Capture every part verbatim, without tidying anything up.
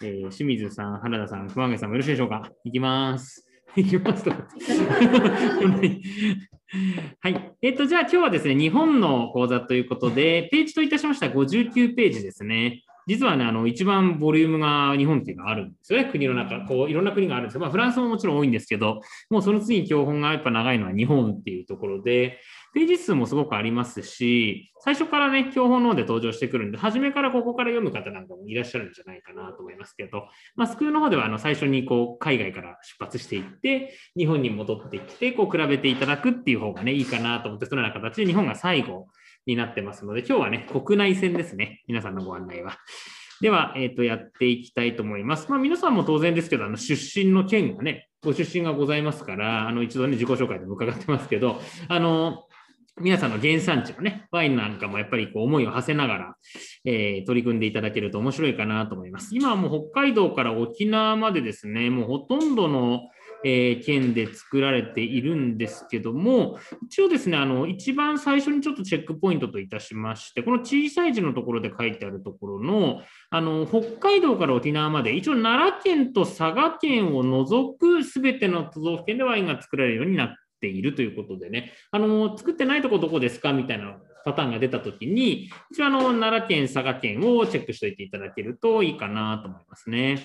えー、清水さん、原田さん、熊谷さんもよろしいでしょうか。いきます。いきますと。はい。えっと、じゃあ今日はですね、日本の講座ということで、ページといたしましたごじゅうきゅうページですね。実はね、あの、一番ボリュームが日本っていうのがあるんですよね。国の中、こう、いろんな国があるんですけど、まあ、フランスももちろん多いんですけど、もうその次に教本がやっぱ長いのは日本っていうところで、ページ数もすごくありますし、最初からね、教本の方で登場してくるんで、初めからここから読む方なんかもいらっしゃるんじゃないかなと思いますけど、まあ、スクールの方ではあの最初にこう海外から出発していって、日本に戻ってきて、こう比べていただくっていう方がね、いいかなと思って、そのような形で日本が最後になってますので、今日はね、国内線ですね、皆さんのご案内は。では、えっと、やっていきたいと思います。まあ、皆さんも当然ですけど、あの出身の県がね、ご出身がございますから、あの一度ね、自己紹介でも伺ってますけど、あの、皆さんの原産地のね、ワインなんかもやっぱりこう思いを馳せながら、えー、取り組んでいただけると面白いかなと思います。今はもう北海道から沖縄までですね、もうほとんどの、えー、県で作られているんですけども、一応ですね、あの、一番最初にちょっとチェックポイントといたしまして、この小さい字のところで書いてあるところの、あの、北海道から沖縄まで、一応奈良県と佐賀県を除く全ての都道府県でワインが作られるようになってているということでね、あの作ってないとこどこですかみたいなパターンが出たときに、一応あの奈良県、佐賀県をチェックしておいていただけるといいかなと思いますね。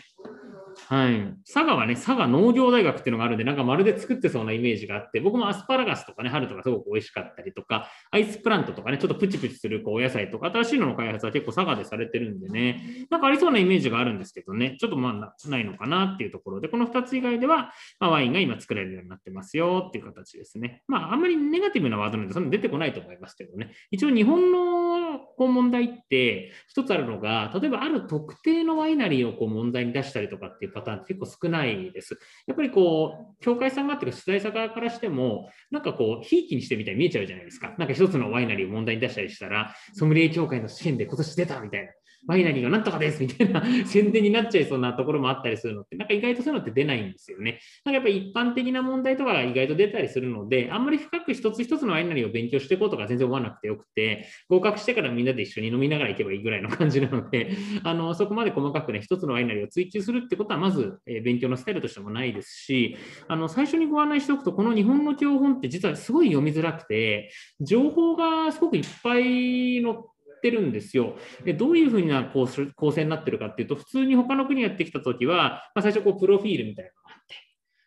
はい、佐賀はね、佐賀農業大学っていうのがあるんで、なんかまるで作ってそうなイメージがあって、僕もアスパラガスとかね、春とかすごく美味しかったりとか、アイスプラントとかね、ちょっとプチプチするこうお野菜とか、新しいのの開発は結構佐賀でされてるんでね、なんかありそうなイメージがあるんですけどね、ちょっとまあないのかなっていうところで、このふたつ以外では、まあ、ワインが今作られるようになってますよっていう形ですね。まあ、あんまりネガティブなワードなんで、そんな出てこないと思いますけどね、一応日本のこう問題って一つあるのが、例えばある特定のワイナリーをこう問題に出したりとかっていうパターンって結構少ないです。やっぱりこう協会さんがっていうか主催者側からしても、なんかこうひいきにしてみたいに見えちゃうじゃないですか。なんか一つのワイナリーを問題に出したりしたら、ソムリエ協会の試験で今年出たみたいな。ワイナリーがなんとかですみたいな宣伝になっちゃいそうなところもあったりするのって、なんか意外とそういうのって出ないんですよね。なんかやっぱり一般的な問題とかが意外と出たりするので、あんまり深く一つ一つのワイナリーを勉強していこうとか全然思わなくてよくて、合格してからみんなで一緒に飲みながら行けばいいぐらいの感じなので、あの、そこまで細かくね、一つのワイナリーを追求するってことはまず勉強のスタイルとしてもないですし、あの、最初にご案内しておくと、この日本の教本って実はすごい読みづらくて、情報がすごくいっぱい載って、てるんですよ。で、どういうふうな構成になってるかっていうと、普通に他の国やってきた時は、まあ、最初こうプロフィールみたいなのがあって、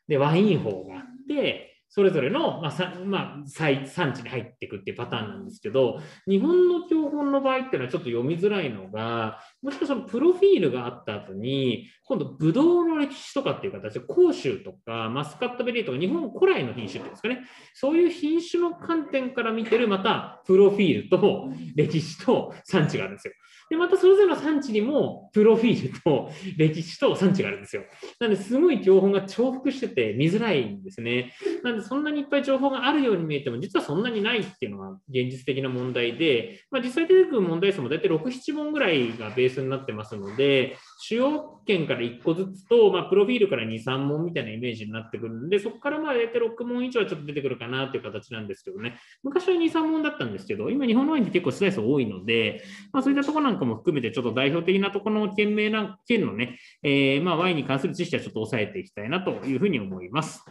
でワイン法があって、それぞれの、まあさまあ、産地に入っていくっていうパターンなんですけど、日本の教本の場合っていうのはちょっと読みづらいのが、もしかしたらプロフィールがあった後に、今度ブドウの歴史とかっていう形で、甲州とかマスカットベリーとか日本古来の品種っていうんですかね、そういう品種の観点から見てる、またプロフィールと歴史と産地があるんですよ。で、またそれぞれの産地にもプロフィールと歴史と産地があるんですよ。なので、すごい教本が重複してて見づらいんですね。なので、そんなにいっぱい情報があるように見えても、実はそんなにないっていうのが現実的な問題で、まあ、実際出てくる問題数も大体ろく、ななほんぐらいがベースになってますので、主要件からいっこずつと、まあ、プロフィールからに、さんもんみたいなイメージになってくるんで、そこからまあ大体ろくもん以上はちょっと出てくるかなという形なんですけどね、昔はに、さんもんだったんですけど、今、日本のワインって結構スライス多いので、まあ、そういったところなんかも含めて、ちょっと代表的なところの県名な県のね、えー、まあワインに関する知識はちょっと抑えていきたいなというふうに思います。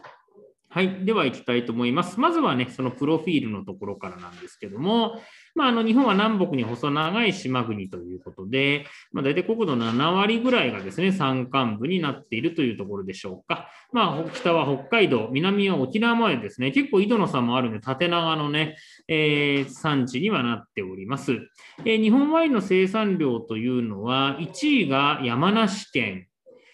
はい。では、行きたいと思います。まずはね、そのプロフィールのところからなんですけども、まあ、あの、日本は南北に細長い島国ということで、まあ、大体国土ななわりぐらいがですね、山間部になっているというところでしょうか。まあ、北は北海道、南は沖縄までですね、結構井戸の差もあるんで、縦長のね、えー、産地にはなっております。えー、日本ワインの生産量というのは、いちいが山梨県、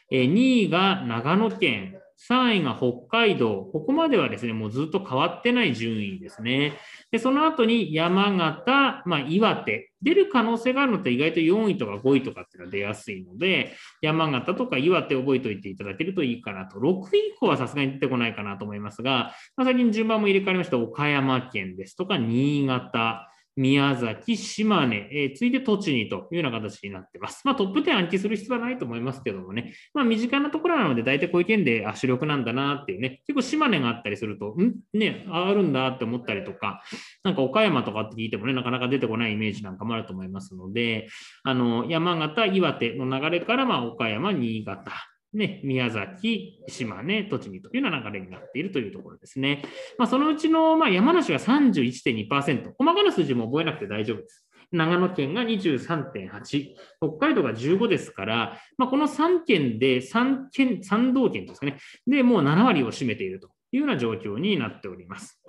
にいが長野県、さんいが北海道。ここまではですね、もうずっと変わってない順位ですね。で、その後に山形、まあ、岩手。出る可能性があるのって意外とよんいとかごいとかっていうのは出やすいので、山形とか岩手覚えておいていただけるといいかなと。ろくい以降はさすがに出てこないかなと思いますが、まあ、最近順番も入れ替わりました岡山県ですとか新潟。宮崎、島根、えー、ついで栃木というような形になっています。まあ、トップじゅう暗記する必要はないと思いますけどもね、まあ、身近なところなので大体こういう県であ主力なんだなっていうね、結構島根があったりすると、んね、あるんだって思ったりとか、なんか岡山とかって聞いてもね、なかなか出てこないイメージなんかもあると思いますので、あの山形、岩手の流れから、まあ、岡山、新潟。ね、宮崎、島根、栃木というような流れになっているというところですね。まあ、そのうちの、まあ、山梨が さんじゅういってんにパーセント、細かな数字も覚えなくて大丈夫です。長野県が にじゅうさんてんはち、北海道がじゅうごですから、まあ、このさんけんで3県、さん道県ですかね、でもうななわりを占めているというような状況になっております。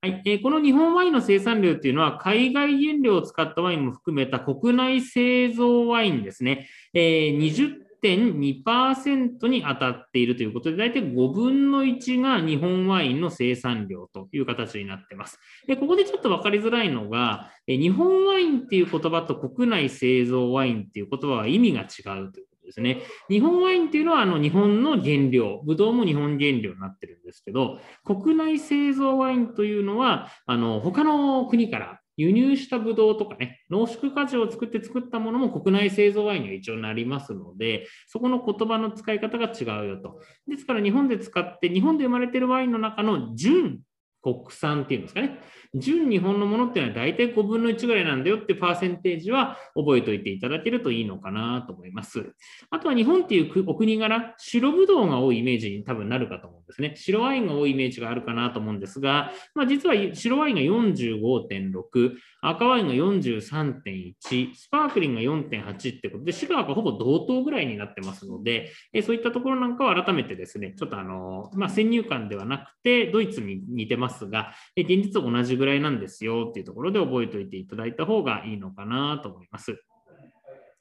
はい、えー、この日本ワインの生産量というのは海外原料を使ったワインも含めた国内製造ワインですね。えー、にじゅうてんにパーセント に当たっているということで、大体ごぶんのいちが日本ワインの生産量という形になっています。で、ここでちょっと分かりづらいのが、日本ワインっていう言葉と国内製造ワインっていう言葉は意味が違うということですね。日本ワインっていうのはあの日本の原料、ブドウも日本原料になってるんですけど、国内製造ワインというのはあの他の国から輸入したブドウとかね、濃縮果汁を作って作ったものも国内製造ワインには一応なりますので、そこの言葉の使い方が違うよと。ですから日本で使って、日本で生まれているワインの中の純国産っていうんですかね、純日本のものっていうのは大体ごぶんのいちぐらいなんだよってパーセンテージは覚えておいていただけるといいのかなと思います。あとは日本っていうお国柄、白ぶどうが多いイメージに多分なるかと思うんですね。白ワインが多いイメージがあるかなと思うんですが、まあ、実は白ワインが よんじゅうごてんろく、赤ワインが よんじゅうさんてんいち、スパークリングが よんてんはち ってことで、シガーがほぼ同等ぐらいになってますので、そういったところなんかは改めてですね、ちょっとあの、まあ、先入観ではなくて、ドイツに似てますですが、現実同じぐらいなんですよっていうところで覚えておいていただいた方がいいのかなと思います。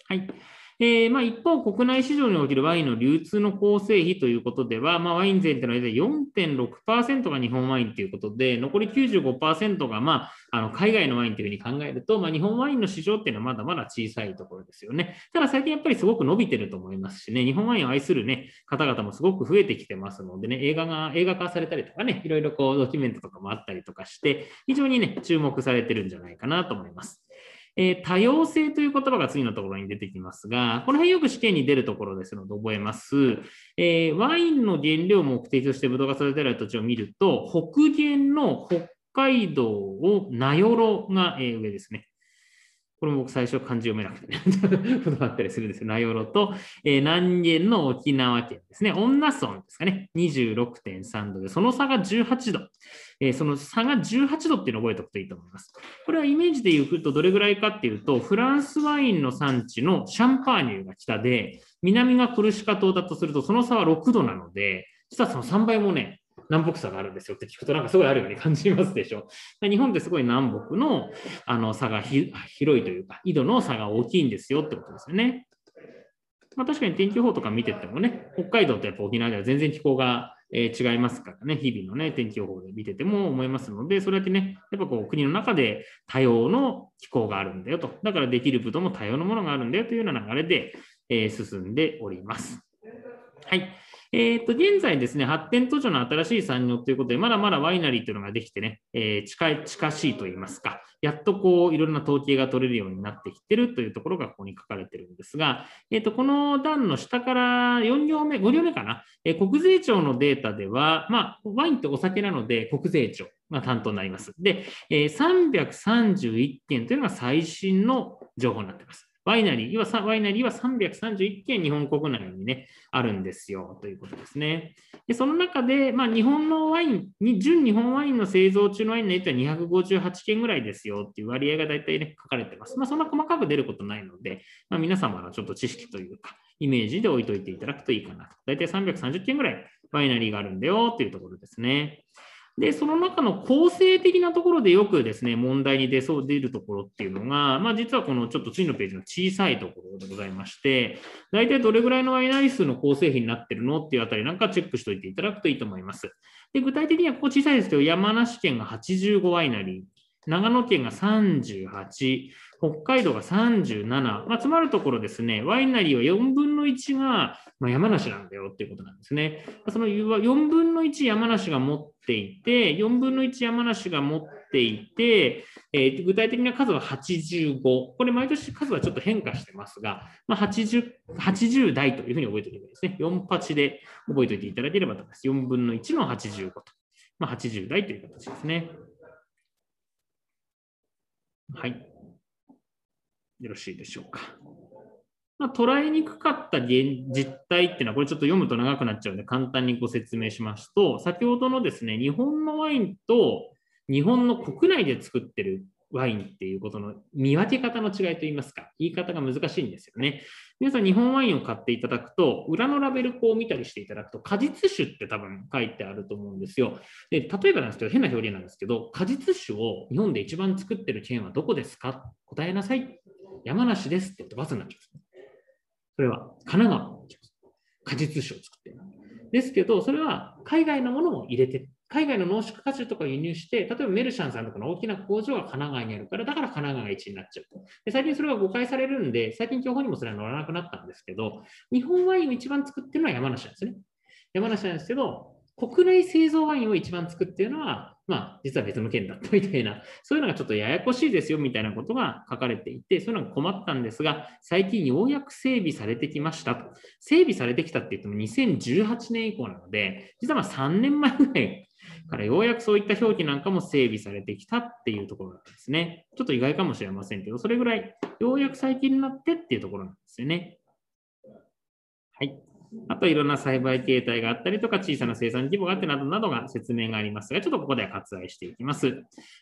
はい。えーまあ、一方、国内市場におけるワインの流通の構成比ということでは、まあ、ワイン税というのは大体 よんてんろくパーセント が日本ワインということで、残り きゅうじゅうごパーセント が、まあ、あの海外のワインというふうに考えると、まあ、日本ワインの市場というのはまだまだ小さいところですよね。ただ最近やっぱりすごく伸びてると思いますしね、日本ワインを愛する、ね、方々もすごく増えてきてますのでね、映画が映画化されたりとかね、いろいろこうドキュメントとかもあったりとかして、非常に、ね、注目されてるんじゃないかなと思います。えー、多様性という言葉が次のところに出てきますが、この辺よく試験に出るところですので覚えます。えー、ワインの原料を目的としてブドウが育てられる土地を見ると、北限の北海道を名寄が、えー、上ですね。これも僕最初漢字読めなくてね、ちょっと困ったりするんですよ。名寄と、えー、南限の沖縄県ですね。恩納村ですかね。にじゅうろくてんさんどで、その差がじゅうはちど。えー、その差がじゅうはちどっていうのを覚えておくといいと思います。これはイメージで言うとどれぐらいかっていうと、フランスワインの産地のシャンパーニュが北で、南がコルシカ島だとすると、その差はろくどなので、実はそのさんばいもね、南北差があるんですよって聞くとなんかすごいあるように感じますでしょ。日本ってすごい南北 の, あの差がひ広いというか、緯度の差が大きいんですよってことですよね。まあ、確かに天気予報とか見ててもね、北海道とやっぱ沖縄では全然気候が違いますからね、日々の、ね、天気予報で見てても思いますので、それだけね、やっぱこう国の中で多様の気候があるんだよと、だからできることも多様なものがあるんだよというような流れで、えー、進んでおります。はい。えー、と現在ですね、発展途上の新しい産業ということで、まだまだワイナリーというのができてね、えー、近い、近しいといいますか、やっとこういろんな統計が取れるようになってきているというところがここに書かれているんですが、えー、とこの段の下からよんぎょうめ、ごぎょうめかな、えー、国税庁のデータでは、まあ、ワインってお酒なので国税庁が担当になります。で、えー、さんびゃくさんじゅういっけんというのが最新の情報になっています。ワイナリーはさんびゃくさんじゅういっけん日本国内に、ね、あるんですよということですね。でその中で、まあ、日本のワインに、純日本ワインの製造中のワインのやつはにひゃくごじゅうはちけんぐらいですよっていう割合が大体、ね、書かれてます。まあ、そんな細かく出ることないので、まあ、皆様のちょっと知識というか、イメージで置いといていただくといいかなと。大体さんびゃくさんじゅっけんぐらいワイナリーがあるんだよというところですね。で、その中の構成的なところでよくですね、問題に出そう、出るところっていうのが、まあ実はこのちょっと次のページの小さいところでございまして、大体どれぐらいのワイナリ数の構成比になってるのっていうあたりなんかチェックしておいていただくといいと思います。で、具体的にはここ小さいですけど、山梨県がはちじゅうごワイナリー、長野県がさんじゅうはち、北海道がさんじゅうなな、まあ、つまるところですね、ワイナリーはよんぶんのいちが、まあ、山梨なんだよっていうことなんですね。そのよんぶんのいち山梨が持っていて、よんぶんのいち山梨が持ってっていて、えー、具体的な数ははちじゅうご、これ毎年数はちょっと変化してますが、まあ、はちじゅう、はちじゅう代というふうに覚えておいてですね、よんじゅうはちで覚えておいていただければと思います。よんぶんのいちのはちじゅうごと、まあ、はちじゅう代という形ですね。はい。よろしいでしょうか。まあ、捉えにくかった現実態っていうのは、これちょっと読むと長くなっちゃうので、簡単にご説明しますと、先ほどのですね、日本のワインと日本の国内で作ってるワインっていうことの見分け方の違いといいますか、言い方が難しいんですよね。皆さん、日本ワインを買っていただくと、裏のラベルを見たりしていただくと、果実酒って多分書いてあると思うんですよ。で、例えばなんですけど、変な表現なんですけど、果実酒を日本で一番作ってる県はどこですか？答えなさい。山梨ですって言うとバツになっちゃうんですね。それは神奈川の果実酒を作っている。ですけど、それは海外のものも入れてる。海外の濃縮果汁とか輸入して、例えばメルシャンさんとかの大きな工場が神奈川にあるから、だから神奈川がいちになっちゃう。で、最近それが誤解されるんで、最近情報にもそれは載らなくなったんですけど、日本ワインを一番作ってるのは山梨なんですね。山梨なんですけど、国内製造ワインを一番作ってるのは、まあ、実は別の県だったみたいな、そういうのがちょっとややこしいですよみたいなことが書かれていて、そういうのが困ったんですが、最近ようやく整備されてきましたと。整備されてきたって言ってもにせんじゅうはちねん以降なので、実はまあさんねんまえぐらいからようやくそういった表記なんかも整備されてきたっていうところなんですね。ちょっと意外かもしれませんけど、それぐらいようやく最近になってっていうところなんですよね。はい。あといろんな栽培形態があったりとか、小さな生産規模があってなどなどが説明がありますが、ちょっとここでは割愛していきます。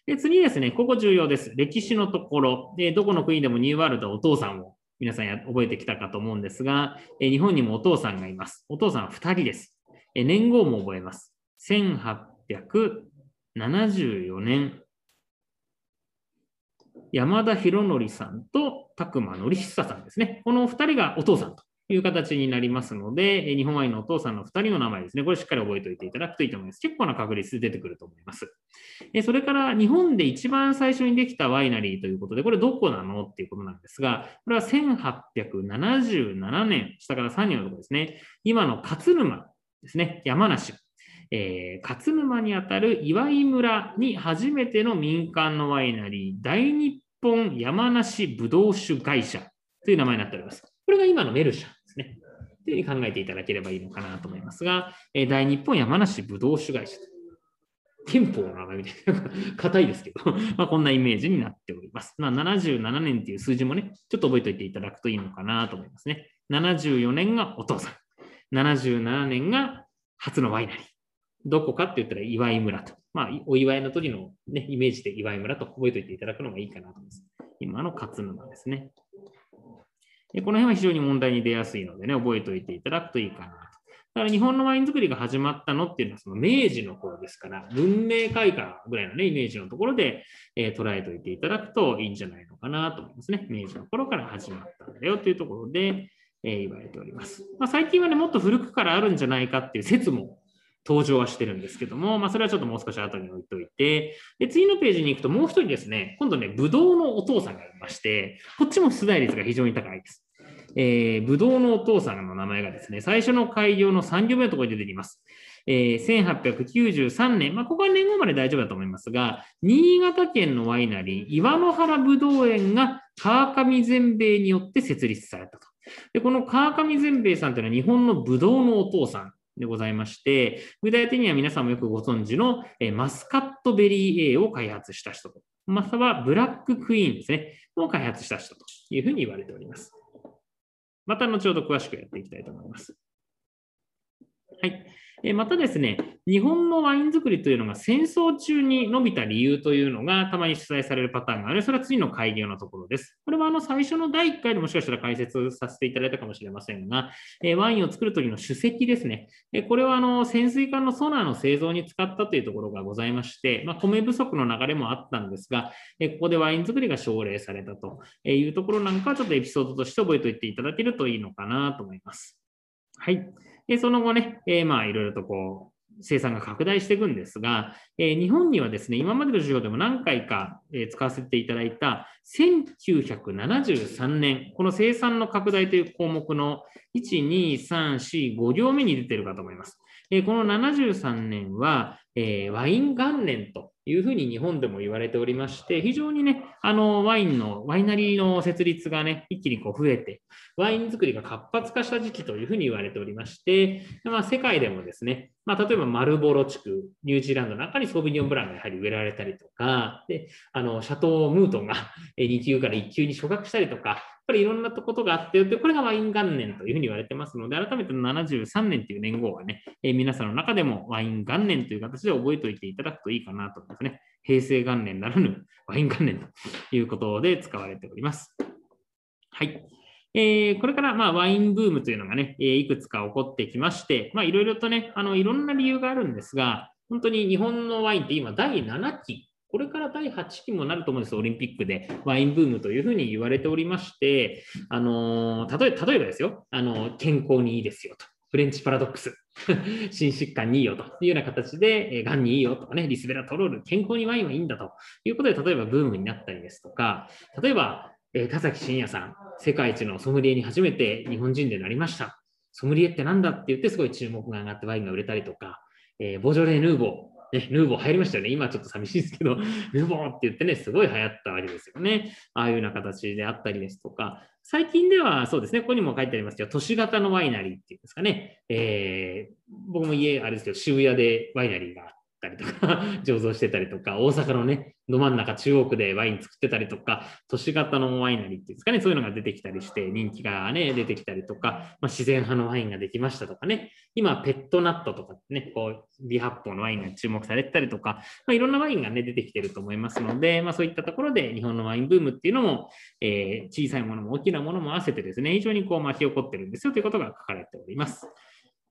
で、次ですね、ここ重要です。歴史のところ。で、どこの国でもニューワールドはお父さんを皆さんや覚えてきたかと思うんですが、日本にもお父さんがいます。お父さんはふたりです。年号も覚えます。せんはっぴゃくななじゅうよねん、山田博則さんと宅間典久さんですね。このおふたりがお父さんという形になりますので、日本ワインのお父さんのふたりの名前ですね、これしっかり覚えておいていただくといいと思います。結構な確率で出てくると思います。それから日本で一番最初にできたワイナリーということで、これどこなのっていうことなんですが、これはせんはっぴゃくななじゅうななねん、下からさんねんのところですね、今の勝沼ですね、山梨。えー、勝沼にあたる岩井村に初めての民間のワイナリー、大日本山梨ぶどう酒会社という名前になっております。これが今のメルシャンですね。というふうに考えていただければいいのかなと思いますが、えー、大日本山梨ぶどう酒会社。憲法の名前みたいな、硬いですけど、まあこんなイメージになっております。まあ、ななじゅうななねんという数字もね、ちょっと覚えておいていただくといいのかなと思いますね。ななじゅうよねんがお父さん、ななじゅうななねんが初のワイナリー。どこかって言ったら岩井村と。まあ、お祝いの時の、ね、イメージで岩井村と覚えておいていただくのがいいかなと思います。今の勝沼ですね。で、この辺は非常に問題に出やすいのでね、覚えておいていただくといいかなと。だから日本のワイン作りが始まったのっていうのはその明治の頃ですから、文明開化ぐらいのね、イメージのところで、えー、捉えておいていただくといいんじゃないのかなと思いますね。明治の頃から始まったんだよというところで、えー、言われております。まあ、最近はね、もっと古くからあるんじゃないかっていう説も登場はしてるんですけども、まあ、それはちょっともう少し後に置いといて、で、次のページに行くともう一人ですね、今度ね、ブドウのお父さんがいまして、こっちも出題率が非常に高いです。えー、ブドウのお父さんの名前がですね、最初の開業のさん行目のところに出てきます。えー、せんはっぴゃくきゅうじゅうさんねん、まあ、ここは年号まで大丈夫だと思いますが、新潟県のワイナリー、岩の原ぶどう園が川上善兵衛によって設立されたと。で、この川上善兵衛さんというのは日本のブドウのお父さんでございまして、具体的には皆さんもよくご存知のマスカットベリー A を開発した人と、またはブラッククイーンですね、を開発した人というふうに言われております。また後ほど詳しくやっていきたいと思います。はい。またですね、日本のワイン作りというのが戦争中に伸びた理由というのがたまに出題されるパターンがある。それは次の開業のところです。これはあの最初のだいいっかいでもしかしたら解説させていただいたかもしれませんが、ワインを作る時の酒石ですね。これはあの潜水艦のソナーの製造に使ったというところがございまして、まあ、米不足の流れもあったんですが、ここでワイン作りが奨励されたというところなんかはちょっとエピソードとして覚えておいていただけるといいのかなと思います。はい。でその後ね、えー、まあいろいろとこう生産が拡大していくんですが、えー、日本にはですね、今までの授業でも何回か使わせていただいたせんきゅうひゃくななじゅうさんねん、この生産の拡大という項目のいち、に、さん、よん、ご行目に出ているかと思います。えー、このななじゅうさんねんは、えー、ワイン元年というふうに日本でも言われておりまして、非常にね、あのワインの、ワイナリーの設立がね、一気にこう増えて、ワイン作りが活発化した時期というふうに言われておりまして、まあ、世界でもですね、まあ、例えばマルボロ地区、ニュージーランドの中にソービニョンブランがやはり植えられたりとか、であのシャトー・ムートンがに級からいっ級に昇格したりとか、やっぱりいろんなことがあって、これがワイン元年というふうに言われてますので、改めてななじゅうさんねんという年号はね、えー、皆さんの中でもワイン元年という形で覚えておいていただくといいかなと思いますね。平成元年ならぬワイン元年ということで使われております。はい。えー、これからまあワインブームというのがね、えー、いくつか起こってきまして、まあ、いろいろとね、あのいろんな理由があるんですが、本当に日本のワインって今だいななき、これからだいはちきもなると思うんです。オリンピックでワインブームというふうに言われておりまして、あの例えばですよ、あの健康にいいですよと、フレンチパラドックス、心疾患にいいよというような形で、がんにいいよとかね、リスベラトロール、健康にワインはいいんだということで、例えばブームになったりですとか、例えば田崎真也さん、世界一のソムリエに初めて日本人でなりました。ソムリエってなんだって言って、すごい注目が上がってワインが売れたりとか、えー、ボジョレ・ヌーボー。ね、ヌーボー流行りましたよね。今ちょっと寂しいですけど、ヌーボーって言ってね、すごい流行ったわけですよね。ああいうような形であったりですとか、最近ではそうですね、ここにも書いてありますけど、都市型のワイナリーっていうんですかね、えー、僕も家、あれですけど、渋谷でワイナリーがあったりとか、醸造してたりとか、大阪のね、ど真ん中中央区でワイン作ってたりとか、都市型のワイナリーっていうんですかね、そういうのが出てきたりして、人気がね、出てきたりとか、まあ、自然派のワインができましたとかね、今、ペットナットとかね、こう、微発泡のワインが注目されてたりとか、まあ、いろんなワインがね、出てきてると思いますので、まあ、そういったところで、日本のワインブームっていうのも、えー、小さいものも大きなものも合わせてですね、非常にこう巻き起こってるんですよということが書かれております。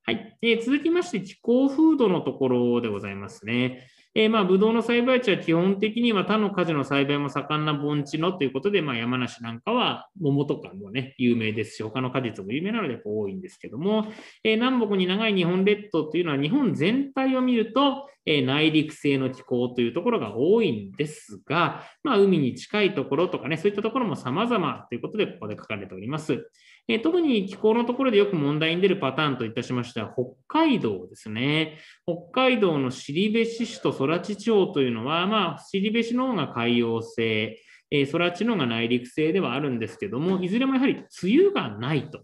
はい、えー、続きまして、気候風土のところでございますね。えー、まあブドウの栽培地は基本的には他の果樹の栽培も盛んな盆地のということで、まあ、山梨なんかは桃とかもね有名ですし、他の果実も有名なので多いんですけども、えー、南北に長い日本列島というのは日本全体を見ると、えー、内陸性の気候というところが多いんですが、まあ、海に近いところとかね、そういったところも様々ということでここで書かれております。えー、特に気候のところでよく問題に出るパターンといたしましては北海道ですね。北海道の後志市と空知地方というのは、まあ、後志の方が海洋性、えー、空知の方が内陸性ではあるんですけども、いずれもやはり梅雨がないと。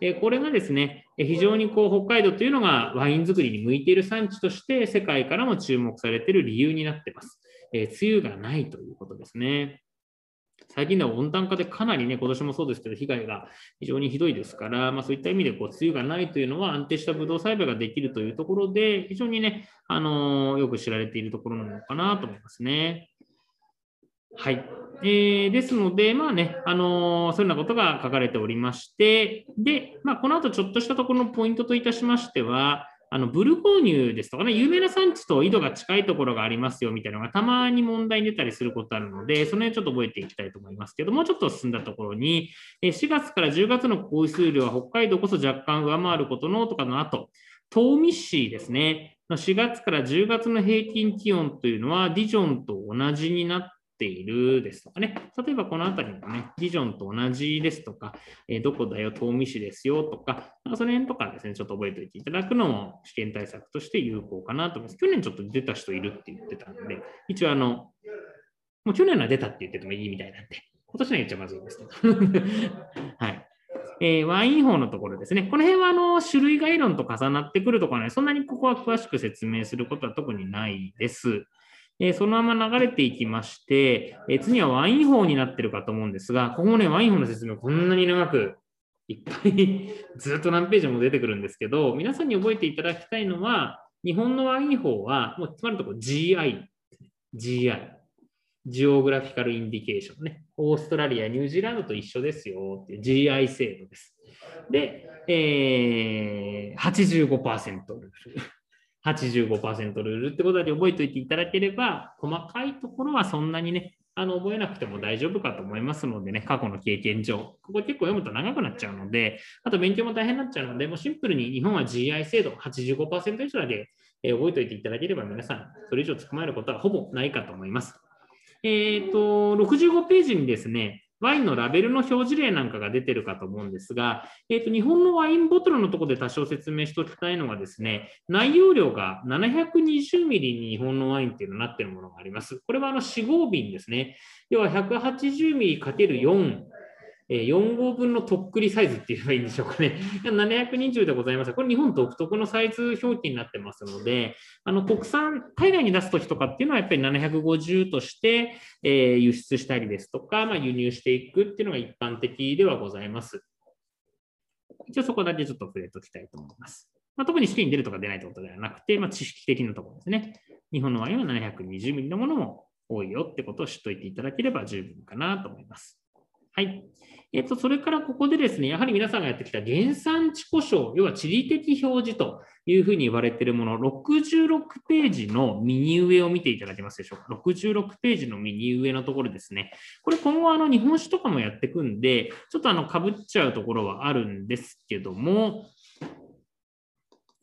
えー、これがですね、非常にこう北海道というのがワイン作りに向いている産地として世界からも注目されている理由になっています。えー、梅雨がないということですね。最近では温暖化でかなりね、今年もそうですけど、被害が非常にひどいですから、まあ、そういった意味でこう梅雨がないというのは安定したブドウ栽培ができるというところで、非常にね、あのー、よく知られているところなのかなと思いますね。はい。えー、ですので、まあね、あのー、そういうようなことが書かれておりまして、で、まあ、この後ちょっとしたところのポイントといたしましては、あのブルゴーニュですとかね、有名な産地と緯度が近いところがありますよみたいなのがたまに問題に出たりすることあるので、その辺ちょっと覚えていきたいと思いますけども、ちょっと進んだところに、しがつからじゅうがつの降水量は北海道こそ若干上回ることのとかの後、東御市ですね、しがつからじゅうがつの平均気温というのはディジョンと同じになってているですとかね、例えばこの辺りもね、ディジョンと同じですとか、えー、どこだよ、東御市ですよとか、その辺とかですね、ちょっと覚えておいていただくのも試験対策として有効かなと思います。去年ちょっと出た人いるって言ってたので、一応あの、もう去年は出たって言っててもいいみたいなんで、今年は言っちゃまずいんですけど。はい。えー、ワイン法のところですね。この辺はあの種類概論と重なってくるところはね、そんなにここは詳しく説明することは特にないです。そのまま流れていきまして、次はワイン法になってるかと思うんですが、ここもね、ワイン法の説明こんなに長くいっぱいずっと何ページも出てくるんですけど、皆さんに覚えていただきたいのは、日本のワイン法は、もうつまるところ ジーアイ、ジーアイ、ジオグラフィカルインディケーションね、オーストラリア、ニュージーランドと一緒ですよっていう ジーアイ 制度です。で、えー、はちじゅうごパーセント。はちじゅうごパーセント ルールってことで覚えておいていただければ、細かいところはそんなにね、あの覚えなくても大丈夫かと思いますのでね、過去の経験上、ここ結構読むと長くなっちゃうので、あと勉強も大変になっちゃうので、もうシンプルに日本は ジーアイ 制度 はちじゅうごパーセント 以上だけ覚えておいていただければ、皆さん、それ以上捕まえることはほぼないかと思います。えっと、ろくじゅうごページにですね、ワインのラベルの表示例なんかが出てるかと思うんですが、えーと、日本のワインボトルのところで多少説明しておきたいのがですね、内容量がななひゃくにじゅうミリに日本のワインっていうのになっているものがあります。これはあのよん合瓶ですね。要はひゃくはちじゅうミリかけるよん。よん合分のとっくりサイズって言えばいいんでしょうかね。ななひゃくにじゅうでございます。これ日本独特のサイズ表記になってますので、あの国産、海外に出すときとかっていうのはやっぱりななひゃくごじゅうとして、えー、輸出したりですとか、まあ、輸入していくっていうのが一般的ではございます。一応そこだけちょっと触れておきたいと思います。まあ、特に試験に出るとか出ないということではなくて、まあ、知識的なところですね。日本のワインはななひゃくにじゅうミリのものも多いよってことを知っておいていただければ十分かなと思います。はい。えっと、それからここでですね、やはり皆さんがやってきた原産地呼称、要は地理的表示というふうに言われているもの、ろくじゅうろくページの右上を見ていただけますでしょうか。ろくじゅうろくページの右上のところですね。これ今後あの日本酒とかもやっていくんで、ちょっとあの被っちゃうところはあるんですけども、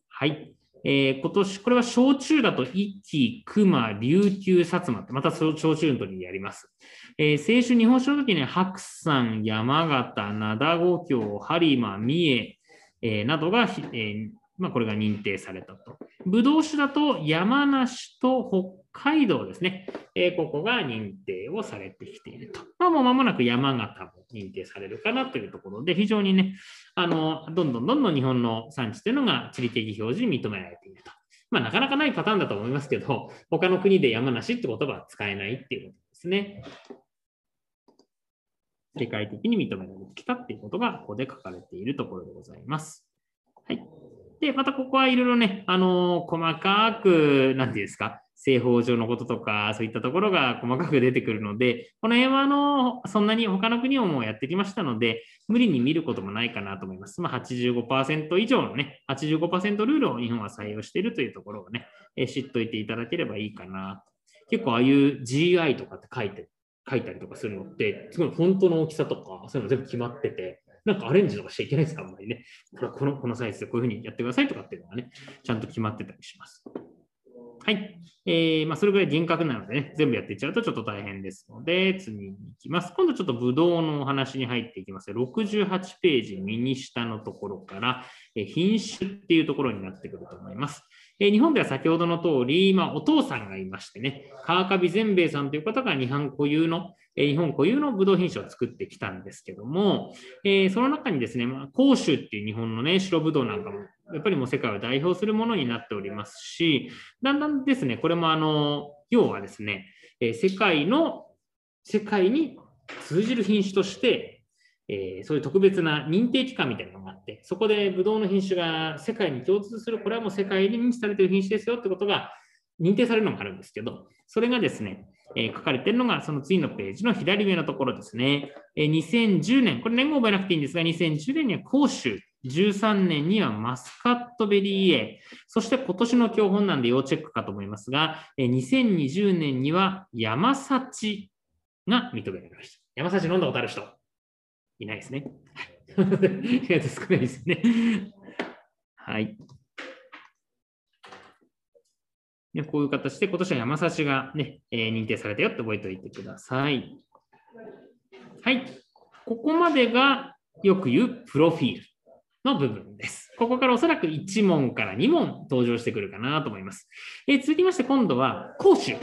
はい。えー、今年、これは焼酎だと、壱岐、熊、琉球、薩摩って、また焼酎の時にやります。えー、清酒、日本酒の時に、白山、山形、灘五峡、播磨、三重、えー、などが、えーまあ、これが認定されたと。ぶどう酒だと、山梨と北海道ですね。えー、ここが認定をされてきていると。まあ、もう間もなく山形も認定されるかなというところで、非常にね、あの、どんどんどんどん日本の産地というのが地理的表示に認められていると。まあ、なかなかないパターンだと思いますけど、他の国で山梨って言葉は使えないっていうことですね。世界的に認められてきたっていうことが、ここで書かれているところでございます。はい。で、またここはいろいろね、あの、細かく、なんていうんですか、製法上のこととか、そういったところが細かく出てくるので、この辺はあのそんなに他の国をもうやってきましたので、無理に見ることもないかなと思います。まあ、はちじゅうごパーセント 以上のね、はちじゅうごパーセント ルールを日本は採用しているというところをね、え知っといていただければいいかな。結構ああいう ジーアイ とかって書いて、書いたりとかするのって、すごいフォントの大きさとか、そういうの全部決まってて、なんかアレンジとかしちゃいけないですか、あんまりね。これはこの、このサイズでこういうふうにやってくださいとかっていうのがね、ちゃんと決まってたりします。はい。えー、まあ、それぐらい厳格なのでね、全部やっていっちゃうとちょっと大変ですので、次に行きます。今度ちょっとブドウのお話に入っていきます。ろくじゅうはちページ右下のところから、えー、品種っていうところになってくると思います。えー、日本では先ほどの通り、まあ、お父さんがいましてね、川上善兵衛さんという方が日本固有の、えー、日本固有のブドウ品種を作ってきたんですけども、えー、その中にですね、まあ、甲州っていう日本のね、白ブドウなんかも、やっぱりもう世界を代表するものになっておりますし、だんだんですね、これもあの、要はですね、世界の、世界に通じる品種として、そういう特別な認定機関みたいなのがあって、そこでブドウの品種が世界に共通する、これはもう世界で認知されている品種ですよってことが認定されるのがあるんですけど、それがですね、えー、書かれているのが、その次のページの左上のところですね。えー、にせんじゅうねん、これ年号覚えなくていいんですが、にせんじゅうねんには甲州、じゅうさんねんにはマスカットベリー A、そして今年の教本なんで要チェックかと思いますが、えー、にせんにじゅうねんには山幸が認められました。山幸飲んだことある人、いないですね。少ないですね。はい。こういう形で今年は山幸が、ねえー、認定されたよって覚えておいてください。はい。ここまでがよく言うプロフィールの部分です。ここからおそらくいち問からに問登場してくるかなと思います。えー、続きまして今度は甲州。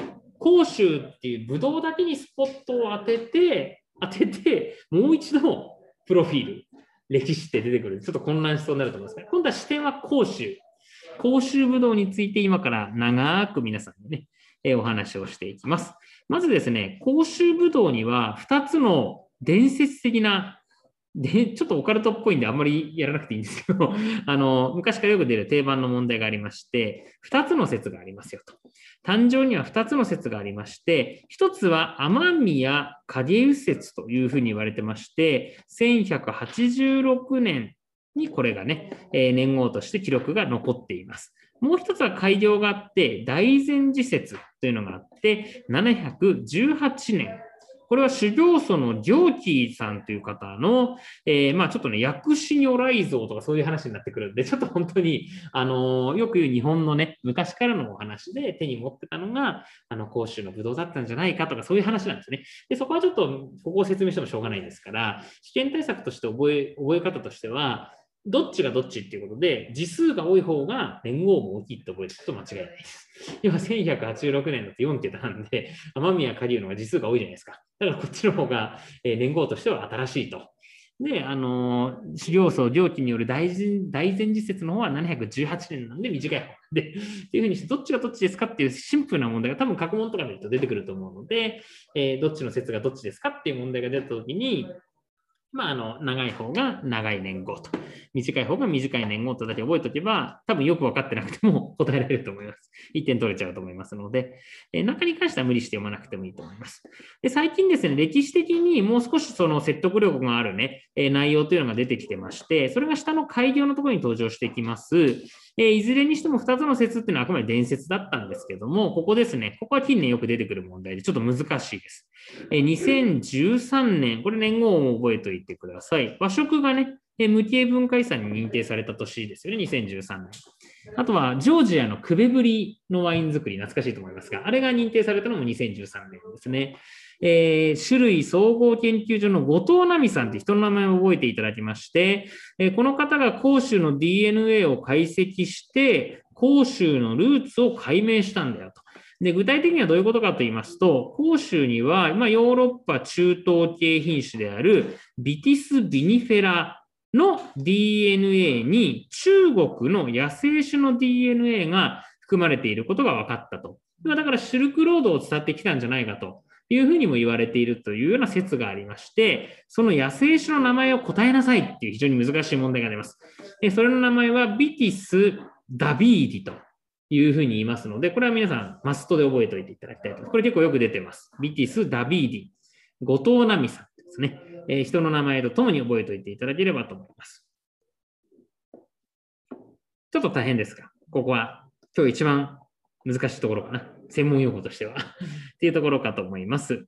甲州っていうブドウだけにスポットを当てて、当てて、もう一度プロフィール、歴史って出てくる。ちょっと混乱しそうになると思いますが、今度は視点は甲州。甲州ぶどうについて今から長く皆さんにね、えー、お話をしていきます。まずですね、甲州ぶどうにはふたつの伝説的な、でちょっとオカルトっぽいんであんまりやらなくていいんですけど、あの、昔からよく出る定番の問題がありまして、ふたつの説がありますよと。誕生にはふたつの説がありまして、ひとつは雨宮影雨説というふうに言われてまして、せんひゃくはちじゅうろくねん、にこれがね、えー、年号として記録が残っています。もう一つは改行があって、大善寺説というのがあって、ななひゃくじゅうはちねん。ここれは修行僧のジョーキーさんという方の、えー、まあちょっとね、薬師如来像とかそういう話になってくるんで、ちょっと本当に、あのー、よく言う日本のね、昔からのお話で手に持ってたのが、あの、甲州のブドウだったんじゃないかとか、そういう話なんですね。で、そこはちょっと、ここを説明してもしょうがないですから、試験対策として覚え、覚え方としては、どっちがどっちっていうことで、字数が多い方が年号も大きいって覚えていくと間違いないです。要はせんひゃくはちじゅうろくねんだってよんけたなんで、雨宮狩人の方が字数が多いじゃないですか。だからこっちの方が年号としては新しいと。で、あの、修行僧上記による大大善事説の方はななひゃくじゅうはちねんなんで短い方で、っていうふうにして、どっちがどっちですかっていうシンプルな問題が多分過去問とか見ると出てくると思うので、えー、どっちの説がどっちですかっていう問題が出たときに、まあ、あの、長い方が長い年号と、短い方が短い年号とだけ覚えておけば、多分よく分かってなくても答えられると思います。いってん取れちゃうと思いますので、えー、中に関しては無理して読まなくてもいいと思います。で、最近ですね、歴史的にもう少しその説得力があるね、えー、内容というのが出てきてまして、それが下の改行のところに登場してきます。えー、いずれにしてもふたつの説っていうのはあくまで伝説だったんですけども、ここですね、ここは近年よく出てくる問題でちょっと難しいです。えー、にせんじゅうさんねん、これ年号も覚えておいてください。和食がね、えー、無形文化遺産に認定された年ですよね、にせんじゅうさんねん。あとはジョージアのクベブリのワイン作り、懐かしいと思いますが、あれが認定されたのもにせんじゅうさんねんですね。えー、種類総合研究所の後藤奈美さんという人の名前を覚えていただきまして、えー、この方が甲州の ディーエヌエー を解析して、甲州のルーツを解明したんだよと。で、具体的にはどういうことかと言いますと、甲州には、まあ、ヨーロッパ中東系品種であるビティス・ビニフェラの ディーエヌエー に中国の野生種の ディーエヌエー が含まれていることが分かったと。だからシルクロードを伝ってきたんじゃないかというふうにも言われているというような説がありまして、その野生種の名前を答えなさいっていう非常に難しい問題が出ます。それの名前はビティス・ダビーディというふうに言いますので、これは皆さんマストで覚えておいていただきたいと思います。これ結構よく出てます。ビティス・ダビーディ。後藤奈美さんですね。えー、人の名前とともに覚えておいていただければと思います。ちょっと大変ですが、ここは今日一番難しいところかな。専門用語としては。っていうところかと思います。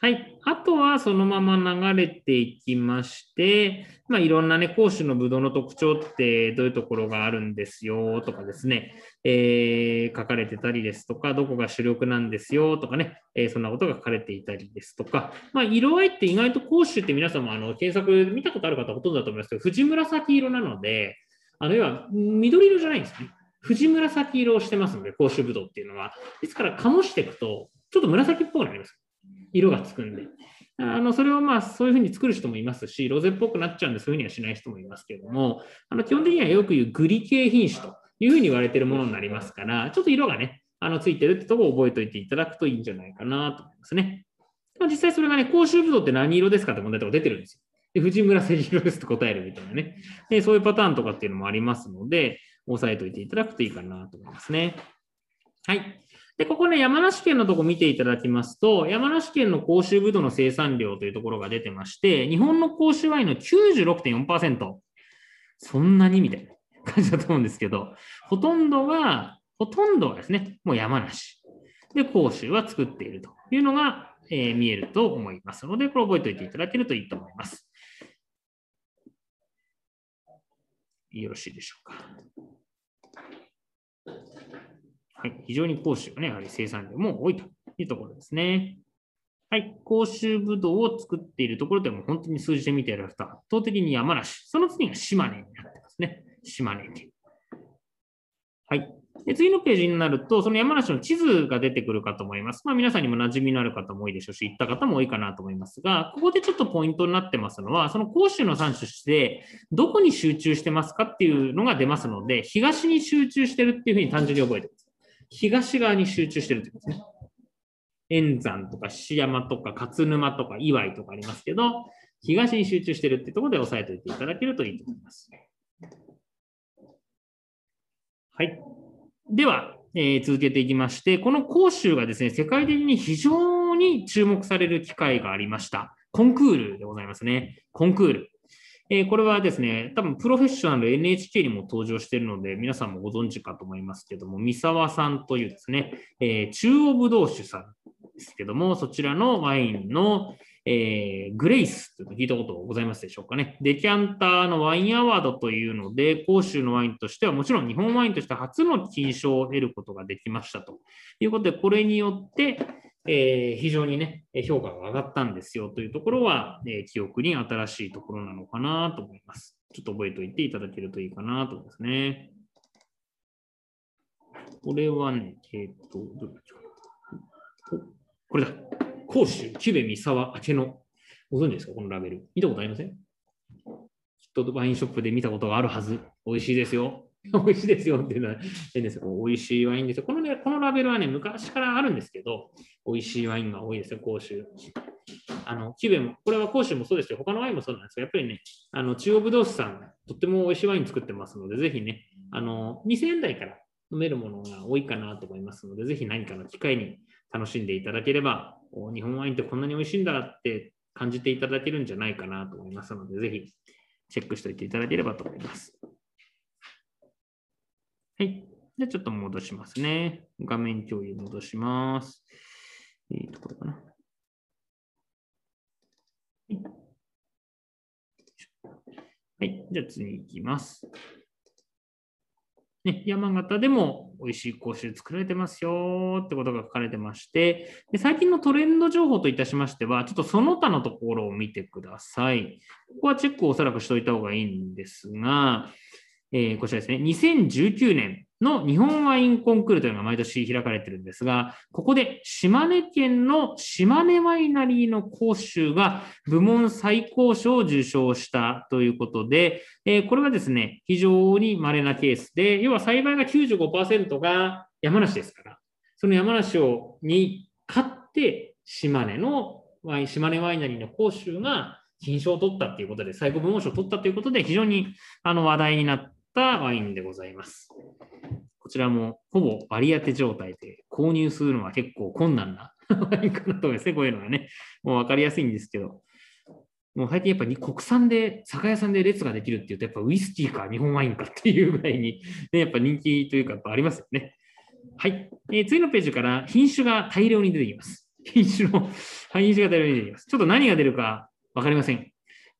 はい。あとはそのまま流れていきまして、まあ、いろんなね、甲州のブドウの特徴ってどういうところがあるんですよとかですね、えー、書かれてたりですとか、どこが主力なんですよとかね、えー、そんなことが書かれていたりですとか、まあ、色合いって意外と甲州って皆さんもあの検索見たことある方ほとんどだと思いますけど、藤紫色なので、あの要は緑色じゃないんですね。藤紫色をしてますので、甲州ブドウっていうのは。ですから、醸していくと、ちょっと紫っぽくなります。色がつくんで。あのそれをまあそういうふうに作る人もいますし、ロゼっぽくなっちゃうんでそういうふうにはしない人もいますけれども、あの基本的にはよく言うグリ系品種というふうに言われているものになりますから、ちょっと色がね、あのついてるってところを覚えておいていただくといいんじゃないかなと思いますね。実際それがね、甲州ぶどうって何色ですかって問題とか出てるんですよ。で、藤紫色ですと答えるみたいなね。で、そういうパターンとかっていうのもありますので、押さえておいていただくといいかなと思いますね。はい。で、ここね、山梨県のとこ見ていただきますと、山梨県の甲州ぶどうの生産量というところが出てまして、日本の甲州ワインの きゅうじゅうろくてんよんパーセント。そんなにみたいな感じだと思うんですけど、ほとんどが、ほとんどがですね、もう山梨。で、甲州は作っているというのが、えー、見えると思いますので、これ覚えておいていただけるといいと思います。よろしいでしょうか。はい、非常に甲州がね、やはり生産量も多いというところですね。はい、甲州ぶどうを作っているところでも本当に数字で見ていただくと圧倒的に山梨、その次が島根になってますね。島根県。はい。で、次のページになると、その山梨の地図が出てくるかと思います。まあ、皆さんにも馴染みのある方も多いでしょうし、行った方も多いかなと思いますが、ここでちょっとポイントになってますのは、その甲州の産地として、どこに集中してますかっていうのが出ますので、東に集中してるっていうふうに単純に覚えてます。東側に集中してるということですね。円山とか櫛山とか勝沼とか岩井とかありますけど、東に集中してるっていうところで押さえておいていただけるといいと思います。はい。では、えー、続けていきまして、この甲州がですね、世界的に非常に注目される機会がありました。コンクールでございますね。コンクール。えー、これはですね、多分プロフェッショナル エヌエイチケー にも登場しているので、皆さんもご存知かと思いますけども、三沢さんというですね、えー、中央ぶどう酒さんですけども、そちらのワインの、えー、グレイスというのを聞いたことございますでしょうかね。デキャンターのワインアワードというので、甲州のワインとしてはもちろん日本ワインとして初の金賞を得ることができましたということで、これによって、えー、非常にね、評価が上がったんですよというところは、えー、記憶に新しいところなのかなと思います。ちょっと覚えておいていただけるといいかなと思いますね。これはね、えっと、どうでしょう。これだ。甲州木部三沢明野。ご存知ですか、このラベル。見たことありません？きっとワインショップで見たことがあるはず。美味しいですよ。美味しいですよっていうのは変ですけど、美味しいワインですよ。このね、このラベルはね、昔からあるんですけど、美味しいワインが多いですよ、甲州。あの、木部も、これは甲州もそうですよ。他のワインもそうなんですが、やっぱりね、あの、中央ぶどう酒さん、とっても美味しいワイン作ってますので、ぜひね、あの、にせんえん台から飲めるものが多いかなと思いますので、ぜひ何かの機会に楽しんでいただければ、日本ワインってこんなに美味しいんだって感じていただけるんじゃないかなと思いますので、ぜひチェックしておいていただければと思います。はい。じゃあちょっと戻しますね。画面共有戻します。いいところかな。はい。じゃあ次行きます。山形でも美味しい甲州作られてますよってことが書かれてまして、で最近のトレンド情報といたしましては、ちょっとその他のところを見てください。ここはチェックをおそらくしておいた方がいいんですが、えー、こちらですね、にせんじゅうきゅうねんの日本ワインコンクールというのが毎年開かれてるんですが、ここで島根県の島根ワイナリーの甲州が部門最高賞を受賞したということで、えー、これはですね、非常に稀なケースで、要は栽培が きゅうじゅうごパーセント が山梨ですから、その山梨をに勝って島根のワイン、島根ワイナリーの甲州が金賞を取ったということで、最高部門賞を取ったということで、非常にあの話題になって、ワインでございます。こちらもほぼ割り当て状態で購入するのは結構困難なワインかなと思いますね。こういうのはね、もう分かりやすいんですけど、もう最近やっぱり国産で酒屋さんで列ができるっていうと、やっぱウイスキーか日本ワインかっていうぐらいに、ね、やっぱ人気というかやっぱありますよね。はい、えー、次のページから品種が大量に出てきます。品種の品種が大量に出てきます。ちょっと何が出るか分かりません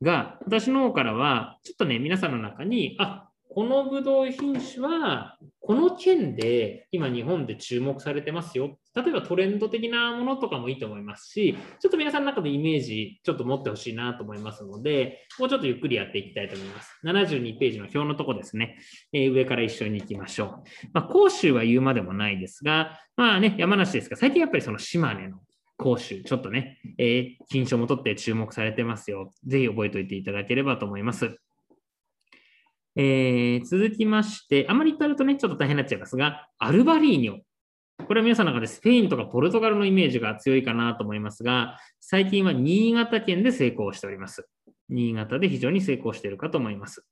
が、私の方からはちょっとね、皆さんの中にあこのブドウ品種はこの県で今日本で注目されてますよ。例えばトレンド的なものとかもいいと思いますし、ちょっと皆さんの中でイメージちょっと持ってほしいなと思いますので、もうちょっとゆっくりやっていきたいと思います。ななじゅうにページの表のとこですね。えー、上から一緒に行きましょう。まあ、甲州は言うまでもないですが、まあね、山梨ですが、最近やっぱりその島根の甲州、ちょっとね、えー、金賞も取って注目されてますよ。ぜひ覚えておいていただければと思います。えー、続きまして、あまり言ったとね、ちょっと大変になっちゃいますが、アルバリーニョ。これは皆さんの中でスペインとかポルトガルのイメージが強いかなと思いますが、最近は新潟県で成功しております。新潟で非常に成功しているかと思います。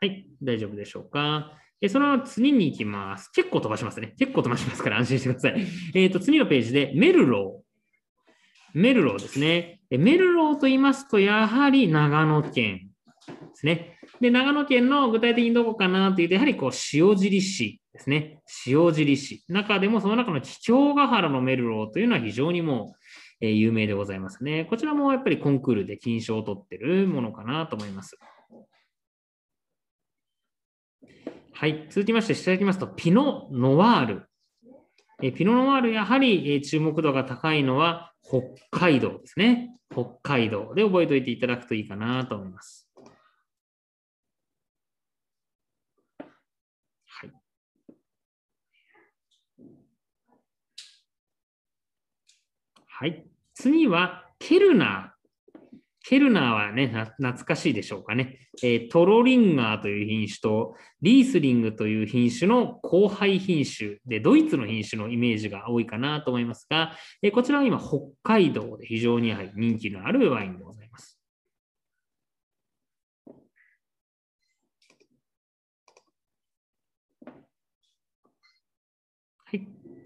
はい、大丈夫でしょうか。その次に行きます。結構飛ばしますね。結構飛ばしますから安心してください。えっと、次のページでメルロー。メルローですね。メルローと言いますと、やはり長野県ですね。で、長野県の具体的にどこかなというと、やはりこう、塩尻市ですね。塩尻市。中でもその中の桔梗ヶ原のメルローというのは非常にもう有名でございますね。こちらもやっぱりコンクールで金賞を取ってるものかなと思います。はい、続きまして、下に行きますと、ピノ・ノワール。えピノ・ノワール、やはりえ注目度が高いのは北海道ですね。北海道で覚えておいていただくといいかなと思います。はい。はい、次は、ケルナー。ケルナーはね、懐かしいでしょうかね、えー。トロリンガーという品種と、リースリングという品種の交配品種で、ドイツの品種のイメージが多いかなと思いますが、えー、こちらは今、北海道で非常に人気のあるワインでございます。はい。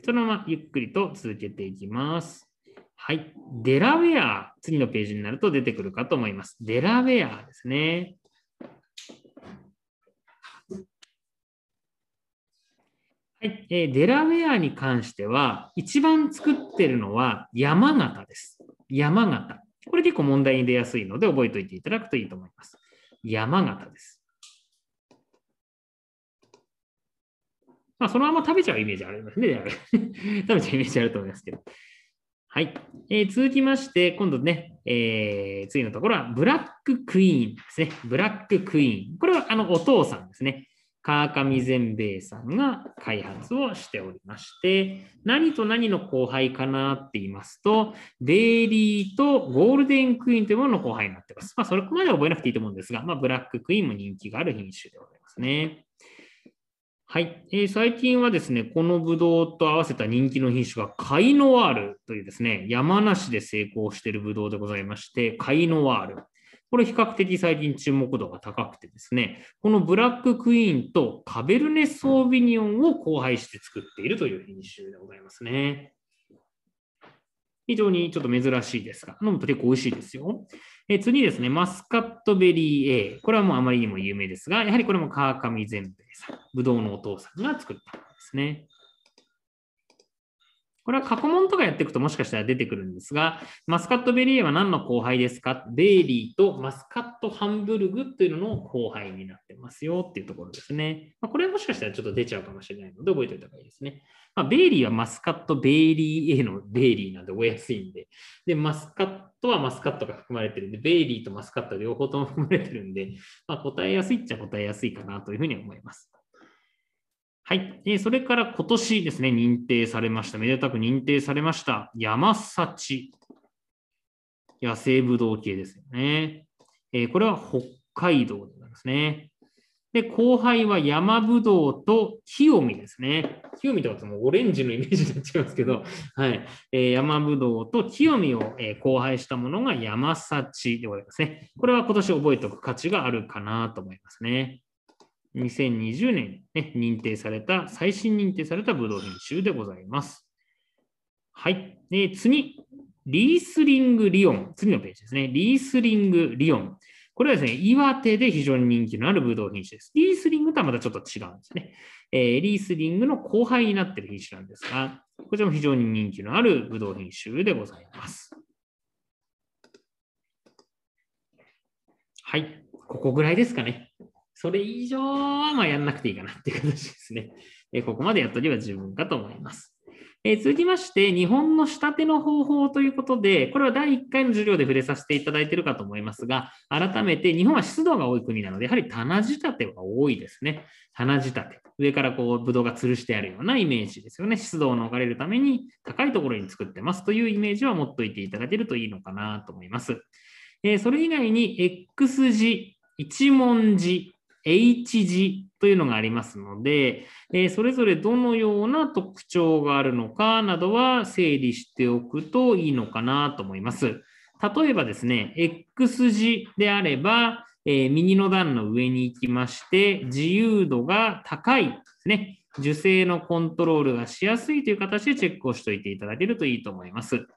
そのままゆっくりと続けていきます。はい。デラウェア。次のページになると出てくるかと思います。デラウェアですね。はい、えー、デラウェアに関しては、一番作ってるのは山形です。山形。これ結構問題に出やすいので覚えておいていただくといいと思います。山形です。まあ、そのまま食べちゃうイメージありますね。食べちゃうイメージあると思いますけど。はい。えー、続きまして、今度ね、えー、次のところは、ブラッククイーンですね。ブラッククイーン。これは、あの、お父さんですね。川上善兵衛さんが開発をしておりまして、何と何の交配かなって言いますと、デイリーとゴールデンクイーンというものの交配になっています。まあ、それここまでは覚えなくていいと思うんですが、まあ、ブラッククイーンも人気がある品種でございますね。はい、えー。最近はですね、このブドウと合わせた人気の品種がカイノワールというですね、山梨で成功しているブドウでございまして、カイノワール。これ比較的最近注目度が高くてですね、このブラッククイーンとカベルネ・ソービニオンを交配して作っているという品種でございますね。非常にちょっと珍しいですが、飲むと結構美味しいですよ。え次ですね、マスカットベリー A。これはもうあまりにも有名ですが、やはりこれも川上善兵衛さん、ぶどうのお父さんが作ったものですね。これは過去問とかやっていくともしかしたら出てくるんですが、マスカットベリーは何の交配ですか？ベイリーとマスカットハンブルグというのの交配になってますよっていうところですね。これはもしかしたらちょっと出ちゃうかもしれないので覚えておいた方がいいですね。まあ、ベイリーはマスカットベイリー A のベイリーなんで覚えやすいんで、で、マスカットはマスカットが含まれてるんで、ベイリーとマスカット両方とも含まれてるんで、まあ、答えやすいっちゃ答えやすいかなというふうに思います。はい、えー、それから今年ですね、認定されました、めでたく認定されました、山幸、野生ぶどう系ですよね、えー。これは北海道でございますね。で、後輩は山ぶどうと清見ですね。清見とかもうオレンジのイメージになっちゃいますけど、はい、えー、山ぶどうと清見を交配したものが山幸でございますね。これは今年覚えておく価値があるかなと思いますね。にせんにじゅうねんに、ね、認定された、最新認定されたブドウ品種でございます。はい。えー、次、リースリングリオン。次のページですね。リースリングリオン。これはですね、岩手で非常に人気のあるブドウ品種です。リースリングとはまたちょっと違うんですね。えー、リースリングの後輩になっている品種なんですが、こちらも非常に人気のあるブドウ品種でございます。はい。ここぐらいですかね。それ以上はまあやんなくていいかなっていう形ですね。えここまでやっておけば十分かと思います。え続きまして、日本の仕立ての方法ということで、これはだいいっかいの授業で触れさせていただいているかと思いますが、改めて日本は湿度が多い国なので、やはり棚仕立てが多いですね。棚仕立て。上からこう、ぶどうが吊るしてあるようなイメージですよね。湿度を逃れるために高いところに作ってますというイメージは持っておいていただけるといいのかなと思います。えそれ以外に X 字、一文字、H 字というのがありますので、それぞれどのような特徴があるのかなどは整理しておくといいのかなと思います。例えばですね、X 字であれば、右の段の上に行きまして、自由度が高いですね。受精のコントロールがしやすいという形でチェックをしておいていただけるといいと思います。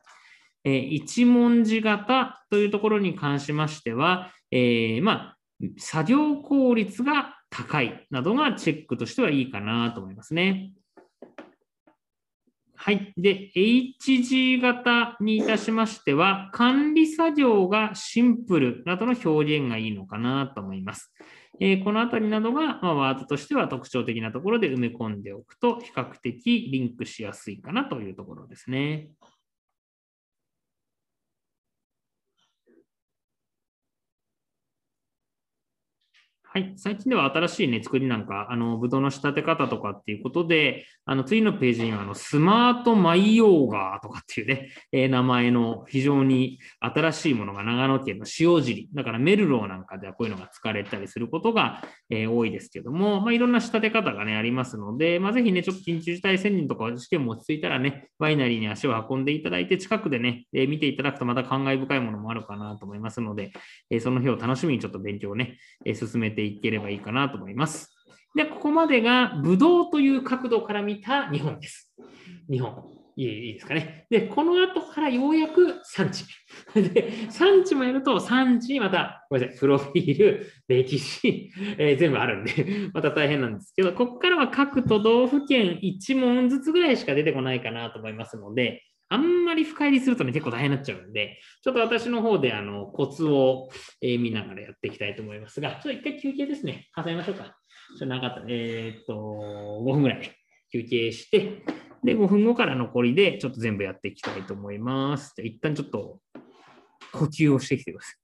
一文字型というところに関しましては、えー、まあ、作業効率が高いなどがチェックとしてはいいかなと思いますね。はい。で、エイチジー 型にいたしましては、管理作業がシンプルなどの表現がいいのかなと思います。えー、このあたりなどが、まあ、ワードとしては特徴的なところで埋め込んでおくと、比較的リンクしやすいかなというところですね。はい、最近では新しい、ね、作りなんか、あの、ぶどうの仕立て方とかっていうことで、あの、次のページには、あの、スマートマイオーガーとかっていうね、えー、名前の非常に新しいものが長野県の塩尻、だからメルローなんかではこういうのが使われたりすることが、えー、多いですけども、まあ、いろんな仕立て方がね、ありますので、まあ、ぜひね、ちょっと緊急事態宣言とか試験も落ち着いたらね、ワイナリーに足を運んでいただいて、近くでね、えー、見ていただくとまた感慨深いものもあるかなと思いますので、えー、その日を楽しみにちょっと勉強をね、えー、進めていければいいかなと思います。で、ここまでがブドウという角度から見た日本です。日本いいですかね。で、この後からようやく産地で、産地もやると、産地、また、ごめんなさい、プロフィール、歴史、えー、全部あるんで、また大変なんですけど、ここからは各都道府県いち問ずつぐらいしか出てこないかなと思いますので、あんまり深入りするとね、結構大変になっちゃうんで、ちょっと私の方で、あの、コツを、えー、見ながらやっていきたいと思いますが、ちょっと一回休憩ですね。挟みましょうか。ちょっとなかった。えー、っと、ごふんぐらい休憩して、で、ごふんごから残りで、ちょっと全部やっていきたいと思います。じゃあ一旦ちょっと、呼吸をしてきてください。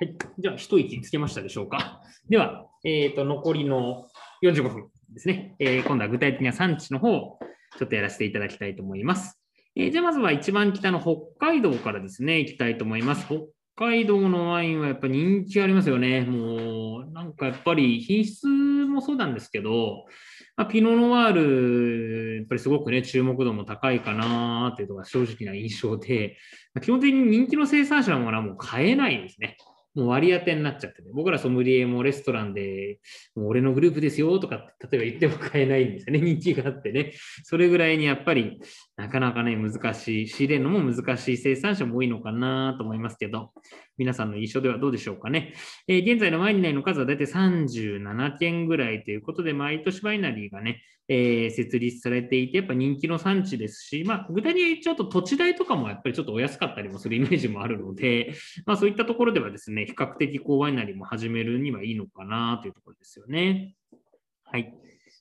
はい。じゃあ、一息つけましたでしょうか。では、えっと、残りのよんじゅうごふんですね、えー、今度は具体的な産地の方をちょっとやらせていただきたいと思います。えー、じゃあまずは一番北の北海道からですね、行きたいと思います。北海道のワインはやっぱり人気ありますよね。もうなんかやっぱり品質もそうなんですけど、まあ、ピノ・ノワール、やっぱりすごくね、注目度も高いかなというのが正直な印象で、まあ、基本的に人気の生産者のものはもう買えないですね。もう割り当てになっちゃって、ね、僕らソムリエもレストランで、もう俺のグループですよとかって、例えば言っても買えないんですよね、人気があってね。それぐらいにやっぱり、なかなかね、難しい、仕入れるのも難しい生産者も多いのかなと思いますけど、皆さんの印象ではどうでしょうかね。えー、現在のワイナリーの数は大体さんじゅうななけんぐらいということで、毎年ワイナリーがね、えー、設立されていて、やっぱ人気の産地ですし、まあ、具体的にちょっと土地代とかもやっぱりちょっとお安かったりもするイメージもあるので、まあ、そういったところではですね、比較的こうワイナリーも始めるにはいいのかなというところですよね。はい。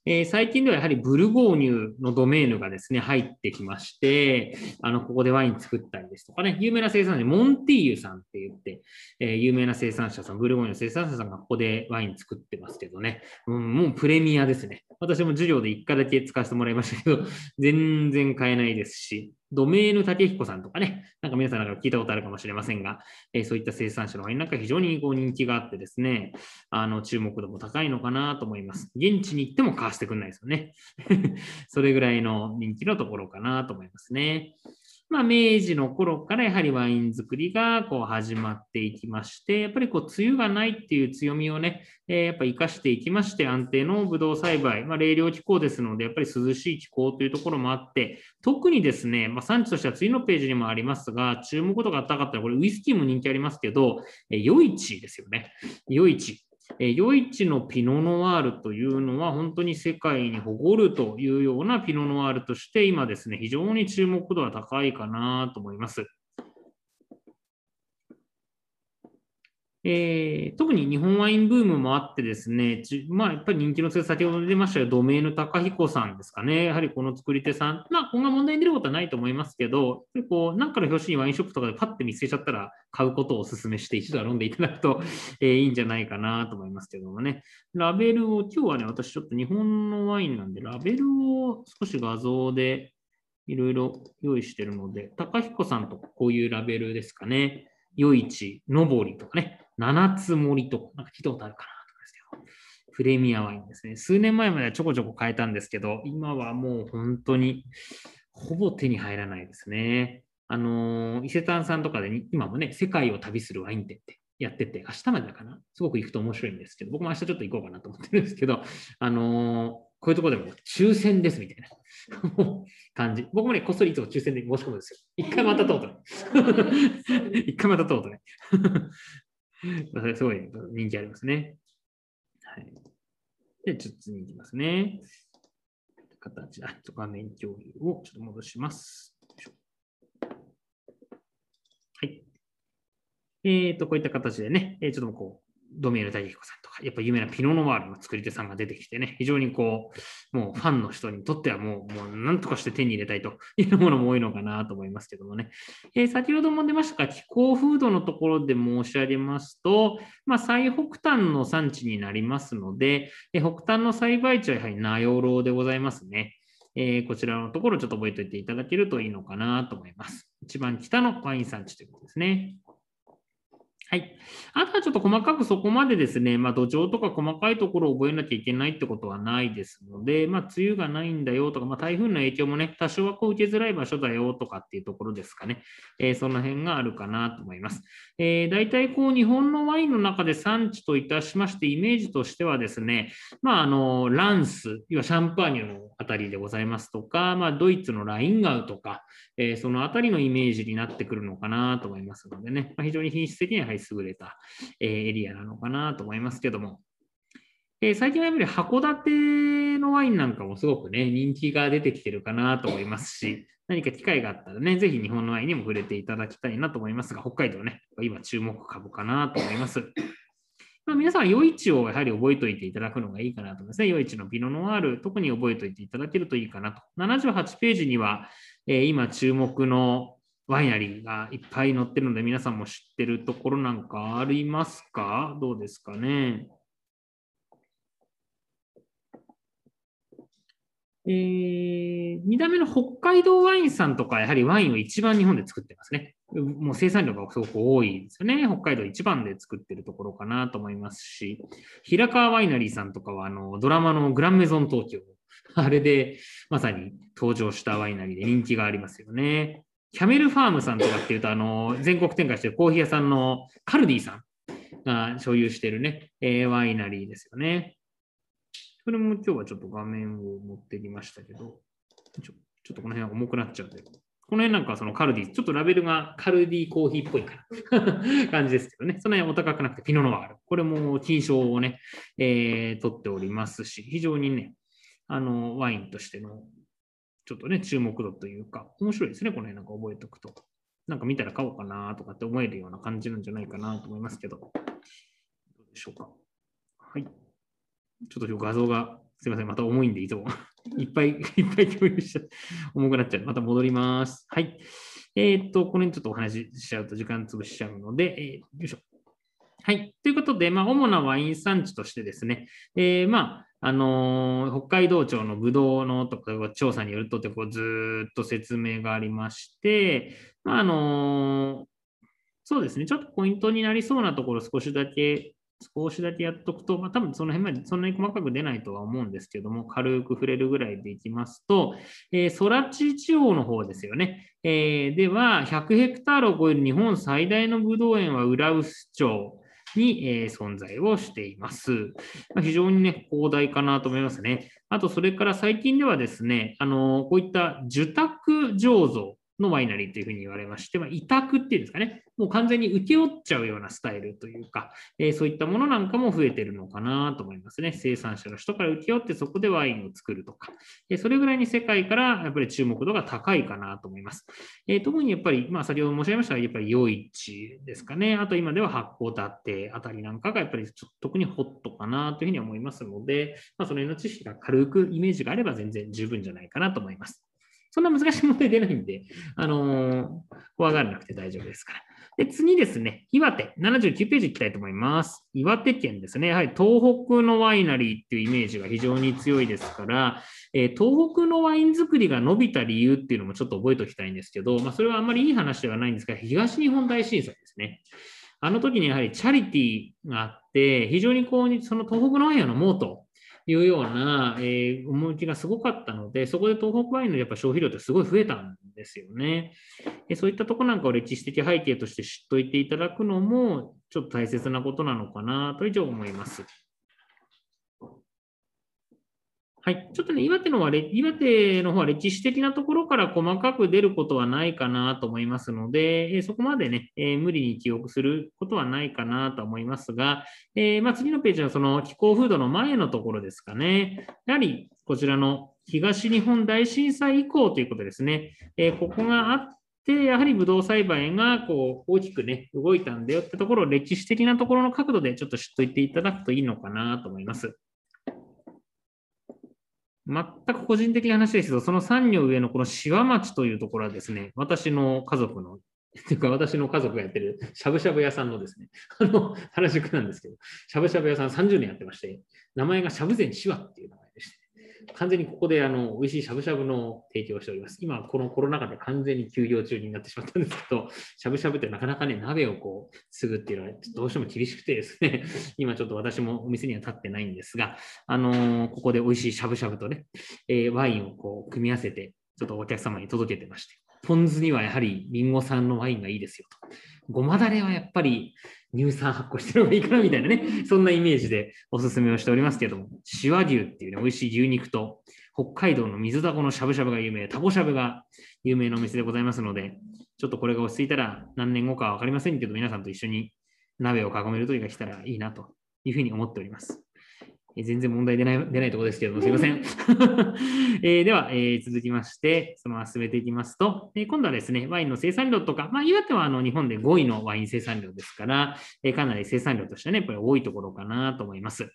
えー、最近ではやはりブルゴーニュのドメーヌがですね、入ってきまして、あの、ここでワイン作ったりですとかね、有名な生産者、モンティーユさんって言って、えー、有名な生産者さん、ブルゴーニュの生産者さんがここでワイン作ってますけどね、うん、もうプレミアですね。私も授業でいっかいだけ使わせてもらいましたけど、全然買えないですし、ドメーヌ・タケヒコさんとかね、なんか皆さんなんか聞いたことあるかもしれませんが、えー、そういった生産者のワインなんか非常にこう人気があってですね、あの注目度も高いのかなと思います。現地に行っても買わせてくれないですよね。それぐらいの人気のところかなと思いますね。まあ、明治の頃からやはりワイン作りがこう始まっていきまして、やっぱりこう梅雨がないっていう強みをね、えー、やっぱり生かしていきまして、安定のブドウ栽培、まあ、冷涼気候ですので、やっぱり涼しい気候というところもあって、特にですね、まあ、産地としては次のページにもありますが、注目度が高かったら、これウイスキーも人気ありますけど、余市ですよね。余市。余市のピノ・ノワールというのは本当に世界に誇るというようなピノ・ノワールとして今ですね、非常に注目度が高いかなと思います。えー、特に日本ワインブームもあってですね、まあ、やっぱり人気の強さ、先ほど出ましたよ、ドメーヌ・タカヒコさんですかね、やはりこの作り手さん、まあ、今後問題に出ることはないと思いますけど、こうなんかの表紙にワインショップとかでパッて見つけちゃったら、買うことをお勧めして、一度は飲んでいただくと、えー、いいんじゃないかなと思いますけどもね、ラベルを、今日はね、私ちょっと日本のワインなんで、ラベルを少し画像でいろいろ用意してるので、タカヒコさんとかこういうラベルですかね、余市、のぼりとかね。七つ森と、なんか聞いたことあるかなと思いますけど、プレミアワインですね。数年前まではちょこちょこ変えたんですけど、今はもう本当にほぼ手に入らないですね。あのー、伊勢丹さんとかで今もね、世界を旅するワイン店ってやってて、明日までだかな、すごく行くと面白いんですけど、僕も明日ちょっと行こうかなと思ってるんですけど、あのー、こういうところでも抽選ですみたいな感じ。僕もね、こっそりいつも抽選で申し込むんですよ。一回また通ったね。一回また通ったね。すごい人気ありますね。はい。で、ちょっと次に行きますね。形、あ、画面共有をちょっと戻します。はい。えっと、こういった形でね、ちょっとこう、ドメーヌ・タケヒコさんとか、やっぱ有名なピノ・ノワールの作り手さんが出てきてね、非常にこう、もうファンの人にとってはもう、もうなんとかして手に入れたいというものも多いのかなと思いますけどもね。えー、先ほども出ましたが、気候風土のところで申し上げますと、まあ、最北端の産地になりますので、えー、北端の栽培地はやはり名寄ろうでございますね。えー、こちらのところちょっと覚えておいていただけるといいのかなと思います。一番北のワイン産地ということですね。はい。あとはちょっと細かくそこまでですね、まあ土壌とか細かいところを覚えなきゃいけないってことはないですので、まあ梅雨がないんだよとか、まあ台風の影響もね、多少はこう受けづらい場所だよとかっていうところですかね。えー、その辺があるかなと思います。えー、大体こう日本のワインの中で産地といたしまして、イメージとしてはですね、まああの、ランス、要はシャンパーニュのあたりでございますとか、まあドイツのラインガウとか、えー、そのあたりのイメージになってくるのかなと思いますのでね、まあ、非常に品質的には優れたエリアなのかなと思いますけども、えー、最近はやっぱり函館のワインなんかもすごくね、人気が出てきてるかなと思いますし、何か機会があったらね、ぜひ日本のワインにも触れていただきたいなと思いますが、北海道ね、今注目株かなと思います。まあ皆さん、余市をやはり覚えておいていただくのがいいかなと思いますね。余市のピノ・ノワール、特に覚えておいていただけるといいかなと。ななじゅうはちページには、えー、今注目のワイナリーがいっぱい載ってるので、皆さんも知ってるところなんかありますか？どうですかね。えー、にだんめの北海道ワインさんとか、やはりワインを一番日本で作ってますね。もう生産量がすごく多いですよね。北海道一番で作ってるところかなと思いますし、平川ワイナリーさんとかは、あの、ドラマのグランメゾン東京、あれでまさに登場したワイナリーで人気がありますよね。キャメルファームさんとかっていうと、あの、全国展開してるコーヒー屋さんのカルディさんが所有してるね、えー、ワイナリーですよね。それも今日はちょっと画面を持ってきましたけど、ちょ, ちょっとこの辺は重くなっちゃうけど、この辺なんかそのカルディ、ちょっとラベルがカルディコーヒーっぽいかな感じですけどね、その辺お高くなくてピノノワール。これも金賞をね、えー、取っておりますし、非常にね、あのワインとしてのちょっとね、注目度というか、面白いですね、この辺なんか覚えておくと。なんか見たら買おうかなとかって思えるような感じなんじゃないかなと思いますけど、どうでしょうか。はい。ちょっと今日画像がすみません、また重いんで、いつもいっぱいいっぱい共有しちゃう、重くなっちゃう。また戻ります。はい。えっと、これにちょっとお話ししちゃうと時間潰しちゃうので、えー、よいしょ。はい。ということで、まあ、主なワイン産地としてですね、えー、まあ、あのー、北海道庁のブドウのとか調査によるとって、こうずっと説明がありまして、まあ、あのー、そうですね、ちょっとポイントになりそうなところ少しだけ、少しだけやっとくと、まあ、多分その辺までそんなに細かく出ないとは思うんですけども、軽く触れるぐらいでいきますと、えー、ソラチ地方の方ですよね。えー、では、ひゃくヘクタールを超える日本最大のブドウ園は浦臼町に、えー、存在をしています。まあ、非常にね、広大かなと思いますね。あと、それから最近ではですね、あのー、こういった受託醸造のワイナリーというふうに言われまして、まあ、委託っていうんですかね、もう完全に請け負っちゃうようなスタイルというか、えー、そういったものなんかも増えてるのかなと思いますね。生産者の人から請け負ってそこでワインを作るとか、えー、それぐらいに世界からやっぱり注目度が高いかなと思います。えー、特にやっぱり、まあ、先ほど申し上げましたが、やっぱり夜市ですかね、あと今では発酵だってあたりなんかがやっぱりちょっと特にホットかなというふうに思いますので、まあ、その辺の知識が軽くイメージがあれば全然十分じゃないかなと思います。そんな難しい問題出ないんで、あのー、怖がらなくて大丈夫ですから。で、次ですね、岩手、ななじゅうきゅうページいきたいと思います。岩手県ですね、やはり東北のワイナリーっていうイメージが非常に強いですから、えー、東北のワイン作りが伸びた理由っていうのもちょっと覚えておきたいんですけど、まあ、それはあんまりいい話ではないんですが、東日本大震災ですね。あの時にやはりチャリティーがあって、非常にこう、その東北のワインを飲もうと。いうような、えー、思いきがすごかったので、そこで東北ワインのやっぱ消費量ってすごい増えたんですよね。えそういったとこなんかを歴史的背景として知っといていただくのも、ちょっと大切なことなのかなと以上思います。はい、ちょっとね、岩手のは、岩手の方は歴史的なところから細かく出ることはないかなと思いますので、えー、そこまでね、えー、無理に記憶することはないかなと思いますが、えーまあ、次のページのその気候風土の前のところですかね。やはりこちらの東日本大震災以降ということですね。えー、ここがあって、やはりブドウ栽培がこう大きくね、動いたんだよってところを歴史的なところの角度でちょっと知っておいていただくといいのかなと思います。全く個人的な話ですけど、そのさん行上のこの志波町というところはですね、私の家族の、というか私の家族がやってるしゃぶしゃぶ屋さんのですね、あの、原宿なんですけど、しゃぶしゃぶ屋さんさんじゅうねんやってまして、名前がしゃぶ膳志波っていう名前でして、完全にここであの美味しいしゃぶしゃぶの提供をしております。今、このコロナ禍で完全に休業中になってしまったんですけど、しゃぶしゃぶってなかなかね、鍋をこう、すぐっていうのはどうしても厳しくてですね、今ちょっと私もお店には立ってないんですが、あのー、ここで美味しいしゃぶしゃぶとね、えー、ワインをこう、組み合わせて、ちょっとお客様に届けてまして、ポン酢にはやはりリンゴ産のワインがいいですよと。ごまだれはやっぱり乳酸発酵してるのがいいかなみたいなね、そんなイメージでおすすめをしておりますけれども、志波牛っていうね、美味しい牛肉と、北海道の水だこのしゃぶしゃぶが有名、タコしゃぶが有名なお店でございますので、ちょっとこれが落ち着いたら何年後かは分かりませんけど、皆さんと一緒に鍋を囲める時が来たらいいなというふうに思っております。全然問題出ない、出ないところですけれども、すいません。えー、では、えー、続きまして、そのまま進めていきますと、えー、今度はですね、ワインの生産量とか、まあ、岩手はあの日本でごいのワイン生産量ですから、えー、かなり生産量としてはね、やっぱり多いところかなと思います。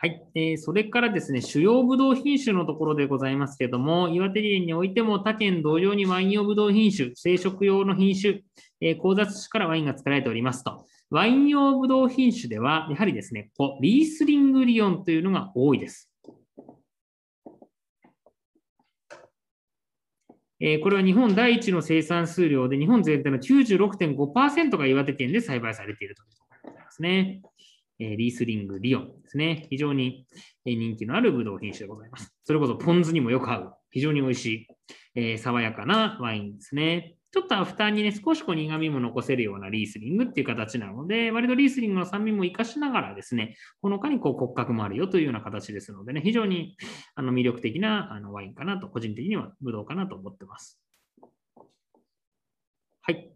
はい、えー。それからですね、主要ブドウ品種のところでございますけれども、岩手県においても他県同様にワイン用ブドウ品種、生殖用の品種、えー、交雑種からワインが作られておりますと。ワイン用ブドウ品種では、やはりですね、こうリースリングリオンというのが多いです。これは日本第一の生産数量で、日本全体の きゅうじゅうろくてんごパーセント が岩手県で栽培されているということでございますね。リースリング、リオンですね。非常に人気のあるブドウ品種でございます。それこそポン酢にもよく合う、非常に美味しい、爽やかなワインですね。ちょっとアフターにね、少しこう苦味も残せるようなリースリングっていう形なので、割とリースリングの酸味も活かしながらですね、ほのかにこう骨格もあるよというような形ですのでね、非常にあの魅力的なあのワインかなと、個人的にはブドウかなと思ってます。はい。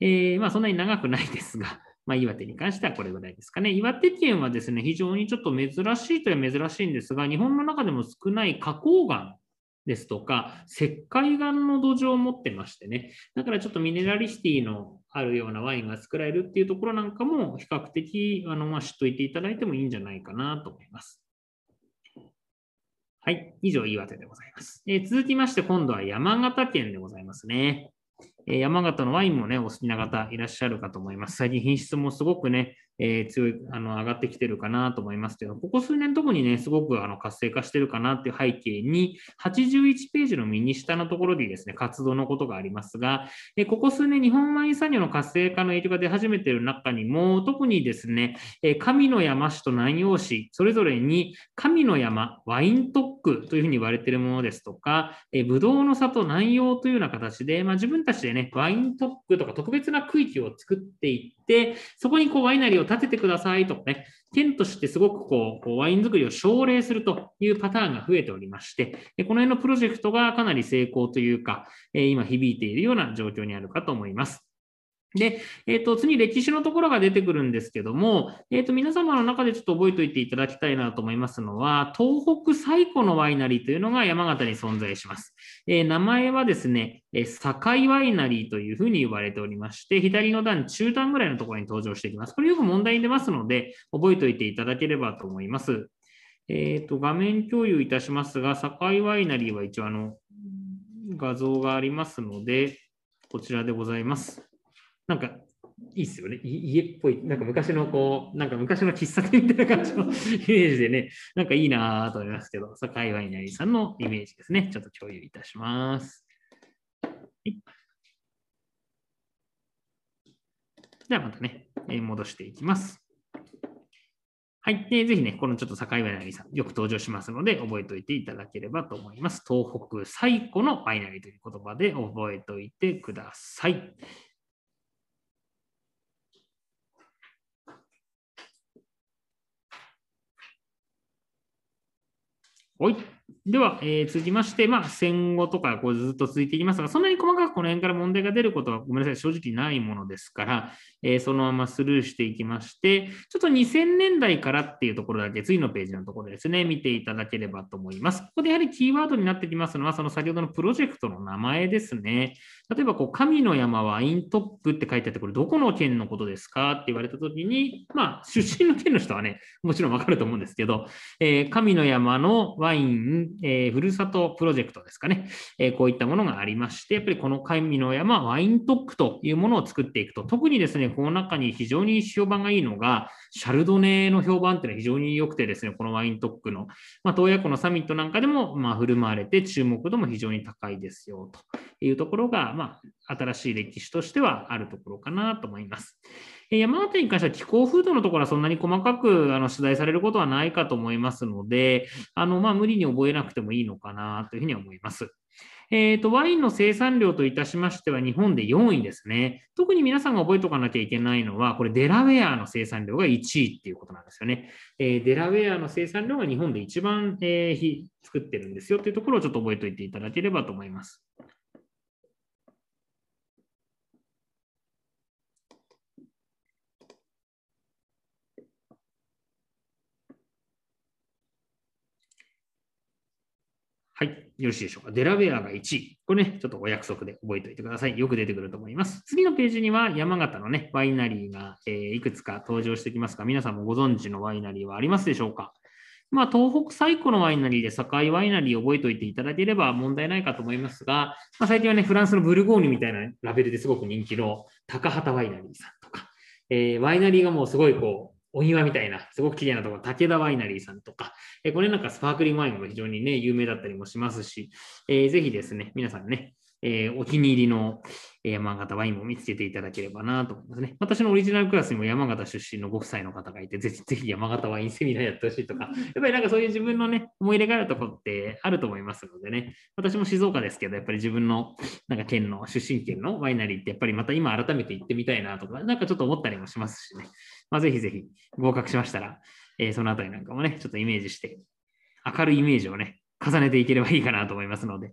えー、まあそんなに長くないですが、まあ岩手に関してはこれぐらいですかね。岩手県はですね、非常にちょっと珍しいといえば珍しいんですが、日本の中でも少ない花崗岩ですとか石灰岩の土壌を持ってましてね、だからちょっとミネラリシティのあるようなワインが作られるっていうところなんかも比較的あの、まあ、知っといていただいてもいいんじゃないかなと思います。はい、以上岩手でございます。えー、続きまして今度は山形県でございますね。えー、山形のワインもねお好きな方いらっしゃるかと思います。最近品質もすごくね、えー、強いあの上がってきてるかなと思いますけど、ここ数年特にねすごくあの活性化してるかなっていう背景に、はちじゅういちページの右下のところでですね活動のことがありますが、えー、ここ数年日本ワイン産業の活性化の影響が出始めている中にも、特にですね、えー、上山市と南陽市それぞれに上山ワイン特区というふうに言われているものですとか、えー、ぶどうの里南陽というような形で、まあ、自分たちでねワイン特区とか特別な区域を作っていって、そこにこうワイナリーを立ててくださいとかね、県としてすごくこうワイン作りを奨励するというパターンが増えておりまして、この辺のプロジェクトがかなり成功というか今響いているような状況にあるかと思います。で、えっと、次、歴史のところが出てくるんですけども、えっと、皆様の中でちょっと覚えておいていただきたいなと思いますのは、東北最古のワイナリーというのが山形に存在します。えー、名前はですね、えー、堺ワイナリーというふうに言われておりまして、左の段、中段ぐらいのところに登場してきます。これよく問題に出ますので、覚えておいていただければと思います。えっと、画面共有いたしますが、堺ワイナリーは一応あの、画像がありますので、こちらでございます。なんかいいですよね。家っぽい、なんか昔のこう、なんか昔の喫茶店みたいな感じのイメージでね、なんかいいなと思いますけど、堺ワイナリーさんのイメージですね。ちょっと共有いたします。はい、ではまたね、えー、戻していきます。はい、えー。ぜひね、このちょっと堺ワイナリーさん、よく登場しますので、覚えておいていただければと思います。東北最古のワイナリーという言葉で覚えておいてください。はい、では、えー、続きまして、まあ、戦後とかこうずっと続いていきますが、そんなに細かくこの辺から問題が出ることはごめんなさい正直ないものですから、えー、そのままスルーしていきまして、ちょっとにせんねんだいからっていうところだけ次のページのところですね見ていただければと思います。ここでやはりキーワードになってきますのは、その先ほどのプロジェクトの名前ですね。例えばこう神の山ワイントップって書いてあって、これどこの県のことですかって言われた時に、まあ出身の県の人はねもちろんわかると思うんですけど、えー、神の山のワインワイン、えー、ふるさとプロジェクトですかね、えー、こういったものがありまして、やっぱりこの神の山ワイン特区というものを作っていくと、特にですねこの中に非常に評判がいいのがシャルドネの評判っていうのは非常に良くてですね、このワイン特区の、まあ、洞爺湖のサミットなんかでも、まあ、振る舞われて注目度も非常に高いですよというところが、まあ、新しい歴史としてはあるところかなと思います。山形に関しては気候風土のところはそんなに細かくあの取材されることはないかと思いますので、あのまあ無理に覚えなくてもいいのかなというふうに思います。えーと、ワインの生産量といたしましては日本でよんいですね。特に皆さんが覚えておかなきゃいけないのは、これデラウェアの生産量がいちいっていうことなんですよね。えー、デラウェアの生産量が日本で一番、えー、作ってるんですよというところをちょっと覚えておいていただければと思います。はい、よろしいでしょうか。デラウェアがいちい。これね、ちょっとお約束で覚えておいてください。よく出てくると思います。次のページには山形のね、ワイナリーが、えー、いくつか登場してきますが、皆さんもご存知のワイナリーはありますでしょうか。まあ、東北最古のワイナリーで堺ワイナリーを覚えておいていただければ問題ないかと思いますが、まあ、最近はね、フランスのブルゴーニュみたいなラベルですごく人気の高畑ワイナリーさんとか、えー、ワイナリーがもうすごいこう、お庭みたいな、すごく綺麗なところ、竹田ワイナリーさんとか、えこれなんかスパークリングワインも非常にね、有名だったりもしますし、えー、ぜひですね、皆さんね、えー、お気に入りの山形ワインも見つけていただければなと思いますね。私のオリジナルクラスにも山形出身のご夫妻の方がいて、ぜひぜひ山形ワインセミナーやってほしいとか、やっぱりなんかそういう自分のね、思い入れがあるところってあると思いますのでね、私も静岡ですけど、やっぱり自分のなんか県の、出身県のワイナリーって、やっぱりまた今改めて行ってみたいなとか、なんかちょっと思ったりもしますしね、まあ、ぜひぜひ合格しましたら、えー、そのあたりなんかもね、ちょっとイメージして、明るいイメージをね、重ねていければいいかなと思いますので、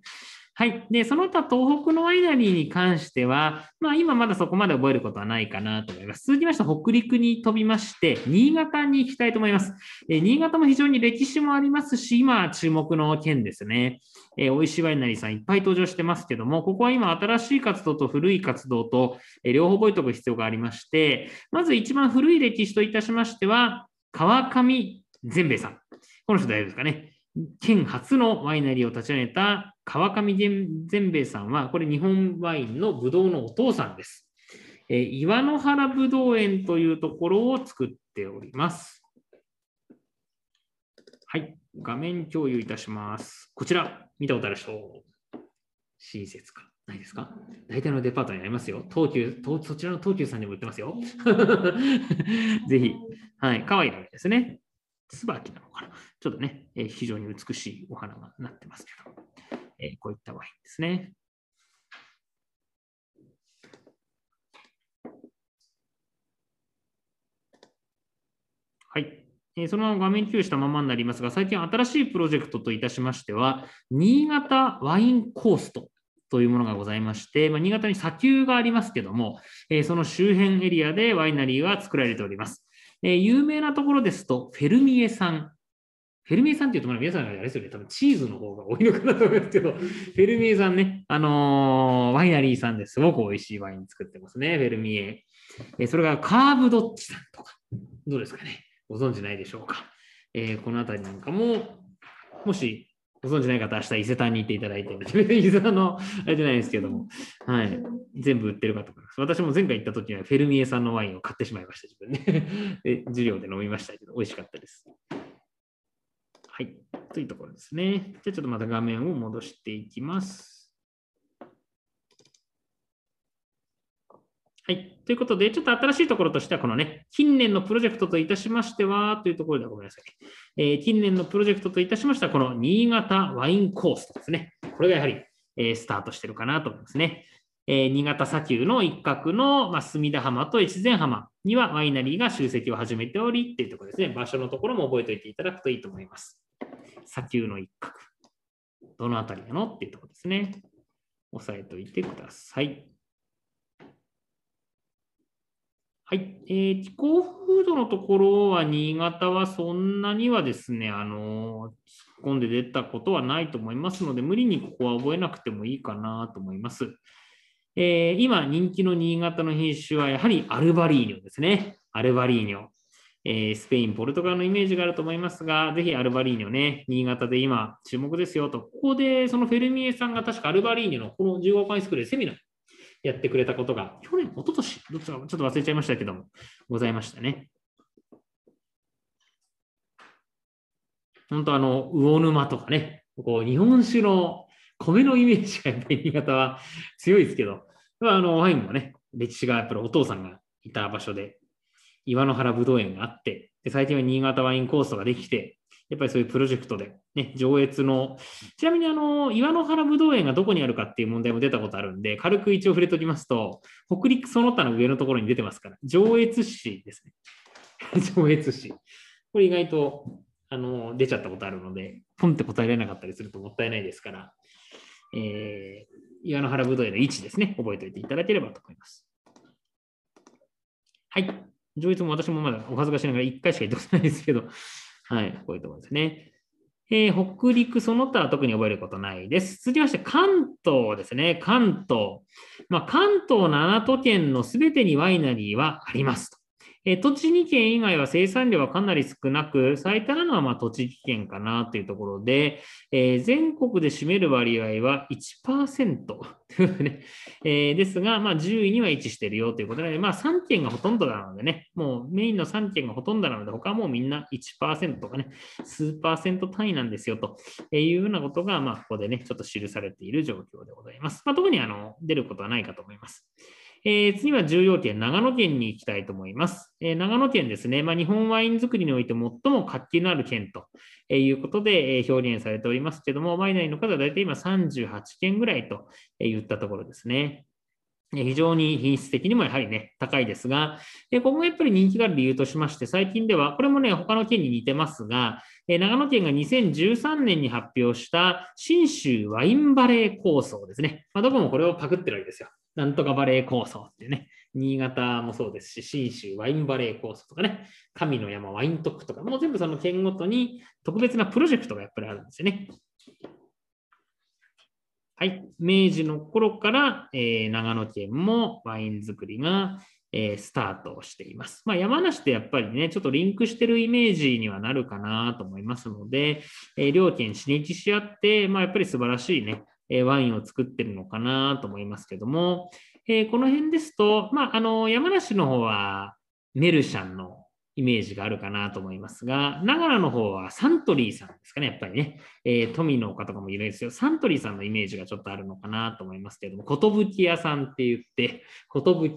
はい、でその他東北のワイナリーに関しては、まあ、今まだそこまで覚えることはないかなと思います。続きまして北陸に飛びまして新潟に行きたいと思います。え新潟も非常に歴史もありますし、今注目の県ですね。えおいしいワイナリーさんいっぱい登場してますけども、ここは今新しい活動と古い活動と、え両方覚えておく必要がありまして、まず一番古い歴史といたしましては川上善兵衛さん、この人大丈夫ですかね。県初のワイナリーを立ち上げた川上善兵衛さんは、これ日本ワインのブドウのお父さんです。えー、岩の原ブドウ園というところを作っております。はい、画面共有いたします。こちら、見たことある人、親切か。ないですか？大体のデパートにありますよ。東急、そちらの東急さんにも売ってますよ。ぜひ、はい、かわいいわけですね。椿なのかな。ちょっとね、えー、非常に美しいお花がなってますけど、えー、こういったワインですね。はい、えー、そのまま画面共有したままになりますが、最近新しいプロジェクトといたしましては、新潟ワインコーストというものがございまして、まあ、新潟に砂丘がありますけども、えー、その周辺エリアでワイナリーが作られております。えー、有名なところですと、フェルミエさん。フェルミエさんっていうと、皆さんがあれですよね、多分チーズの方が多いのかなと思いますけど、フェルミエさんね、あのー、ワイナリーさんですごく美味しいワイン作ってますね、フェルミエ。えー、それからカーブドッチさんとか、どうですかね、ご存知ないでしょうか。えー、このあたりなんかも、もしご存知ない方、明日伊勢丹に行っていただいて、伊勢丹のあれじゃないですけども、はい、全部売ってるかと思います。私も前回行った時にはフェルミエさんのワインを買ってしまいました、自分ね。で、授業で飲みましたけど、美味しかったです。はい、というところですね。じゃあちょっとまた画面を戻していきます。はい、ということで、ちょっと新しいところとしては、このね、近年のプロジェクトといたしましては、というところではごめんなさい。えー、近年のプロジェクトといたしましては、この新潟ワインコースですね。これがやはり、えー、スタートしてるかなと思いますね。えー、新潟砂丘の一角の、まあ、隅田浜と越前浜にはワイナリーが集積を始めており、というところですね。場所のところも覚えておいていただくといいと思います。砂丘の一角。どのあたりなのっていうところですね。押さえておいてください。はい、えー、気候風土のところは、新潟はそんなにはですね、あのー、突っ込んで出たことはないと思いますので、無理にここは覚えなくてもいいかなと思います。えー、今、人気の新潟の品種は、やはりアルバリーニョですね。アルバリーニョ。えー、スペイン、ポルトガルのイメージがあると思いますが、ぜひアルバリーニョね、新潟で今、注目ですよと、ここで、そのフェルミエさんが確かアルバリーニョのこのじゅうごかいスクールでセミナー。やってくれたことが、去年、一昨年、どっちかちょっと忘れちゃいましたけども、ございましたね。本当、あの、魚沼とかね、こう日本酒の米のイメージがやっぱり新潟は強いですけど、あのワインもね、歴史がやっぱりお父さんがいた場所で、岩の原ぶどう園があって、で最近は新潟ワインコーストができて、やっぱりそういうプロジェクトで、ね、上越の、ちなみにあの岩の原ぶどう園がどこにあるかっていう問題も出たことあるんで、軽く一応触れておきますと、北陸その他の上のところに出てますから、上越市ですね。上越市。これ意外とあの出ちゃったことあるので、ポンって答えられなかったりするともったいないですから、えー、岩の原ぶどう園の位置ですね、覚えておいていただければと思います。はい。上越も私もまだお恥ずかしながらいっかいしか行ったことないですけど、はい、こういうところですね。えー、北陸、その他は特に覚えることないです。続きまして、関東ですね。関東。まあ、関東なな都県のすべてにワイナリーはありますと。えー、栃木県以外は生産量はかなり少なく、最多なのはまあ栃木県かなというところで、えー、全国で占める割合は いちパーセント というね、えー、ですが、まあ、じゅういには位置しているよということなので、まあ、さんけんがほとんどなのでね、もうメインのさんけんがほとんどなので、他はもうみんな いちパーセント とかね、数パーセント単位なんですよというようなことが、まあ、ここでね、ちょっと記されている状況でございます。まあ、特にあの出ることはないかと思います。えー、次は重要県、長野県に行きたいと思います。えー、長野県ですね、まあ、日本ワイン作りにおいて最も活気のある県ということで表現されておりますけれども、ワイナリーの数は大体今さんじゅうはちけんぐらいといったところですね。非常に品質的にもやはりね、高いですが、ここがやっぱり人気がある理由としまして、最近では、これもね、他の県に似てますが、長野県がにせんじゅうさんねんに発表した信州ワインバレー構想ですね。まあ、どこもこれをパクってるわけですよ。なんとかバレー構想っていうね、新潟もそうですし、信州ワインバレー構想とかね、神の山ワイン特区とか、もう全部その県ごとに特別なプロジェクトがやっぱりあるんですよね。はい、明治の頃から、えー、長野県もワイン作りが、えー、スタートをしています。まあ、山梨ってやっぱりね、ちょっとリンクしてるイメージにはなるかなと思いますので、えー、両県刺激し合って、まあ、やっぱり素晴らしいね、えー、ワインを作ってるのかなと思いますけども、えー、この辺ですと、まあ、あの山梨の方はメルシャンのイメージがあるかなと思いますが、長野の方はサントリーさんですかね、やっぱりね、えー、富の丘とかもいるんですよ。サントリーさんのイメージがちょっとあるのかなと思いますけれども、寿屋さんって言って、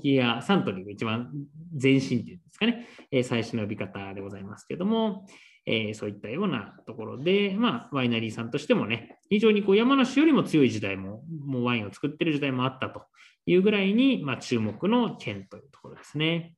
寿屋、サントリーが一番前身っていうんですかね、えー、最初の呼び方でございますけれども、えー、そういったようなところで、まあ、ワイナリーさんとしてもね、非常にこう山梨よりも強い時代も、もうワインを作ってる時代もあったというぐらいに、まあ、注目の県というところですね。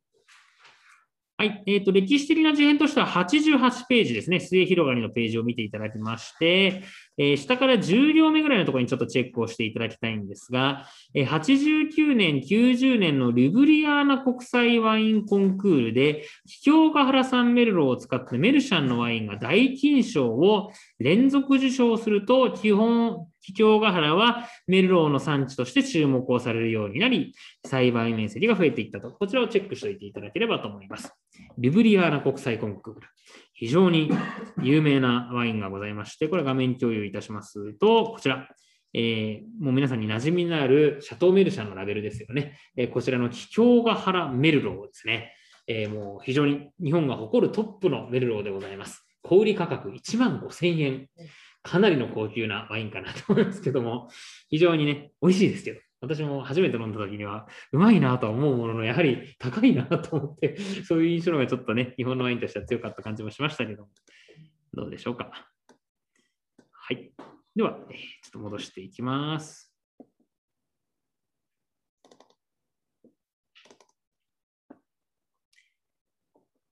はい、えーと、歴史的な事変としてははちじゅうはちページですね、末広がりのページを見ていただきまして、えー、下からじゅうりょうめぐらいのところにちょっとチェックをしていただきたいんですが、えー、はちじゅうきゅうねん、きゅうじゅうねんのリュブリアーナ国際ワインコンクールで、桔梗ヶ原産メルローを使ってメルシャンのワインが大金賞を連続受賞すると、基本、桔梗ヶ原はメルローの産地として注目をされるようになり、栽培面積が増えていったと、こちらをチェックしておいていただければと思います。リュブリアーナ国際コンクール、非常に有名なワインがございまして、これ画面共有いたしますと、こちら、えー、もう皆さんに馴染みのあるシャトーメルシャンのラベルですよね。えー、こちらの桔梗ヶ原メルローですね、えー、もう非常に日本が誇るトップのメルローでございます。小売価格いちまんごせんえん。かなりの高級なワインかなと思いますけども、非常にね、美味しいですけど、私も初めて飲んだ時には、うまいなとは思うものの、やはり高いなと思って、そういう印象がちょっとね、日本のワインとしては強かった感じもしましたけども、どうでしょうか。はい。では、ちょっと戻していきます。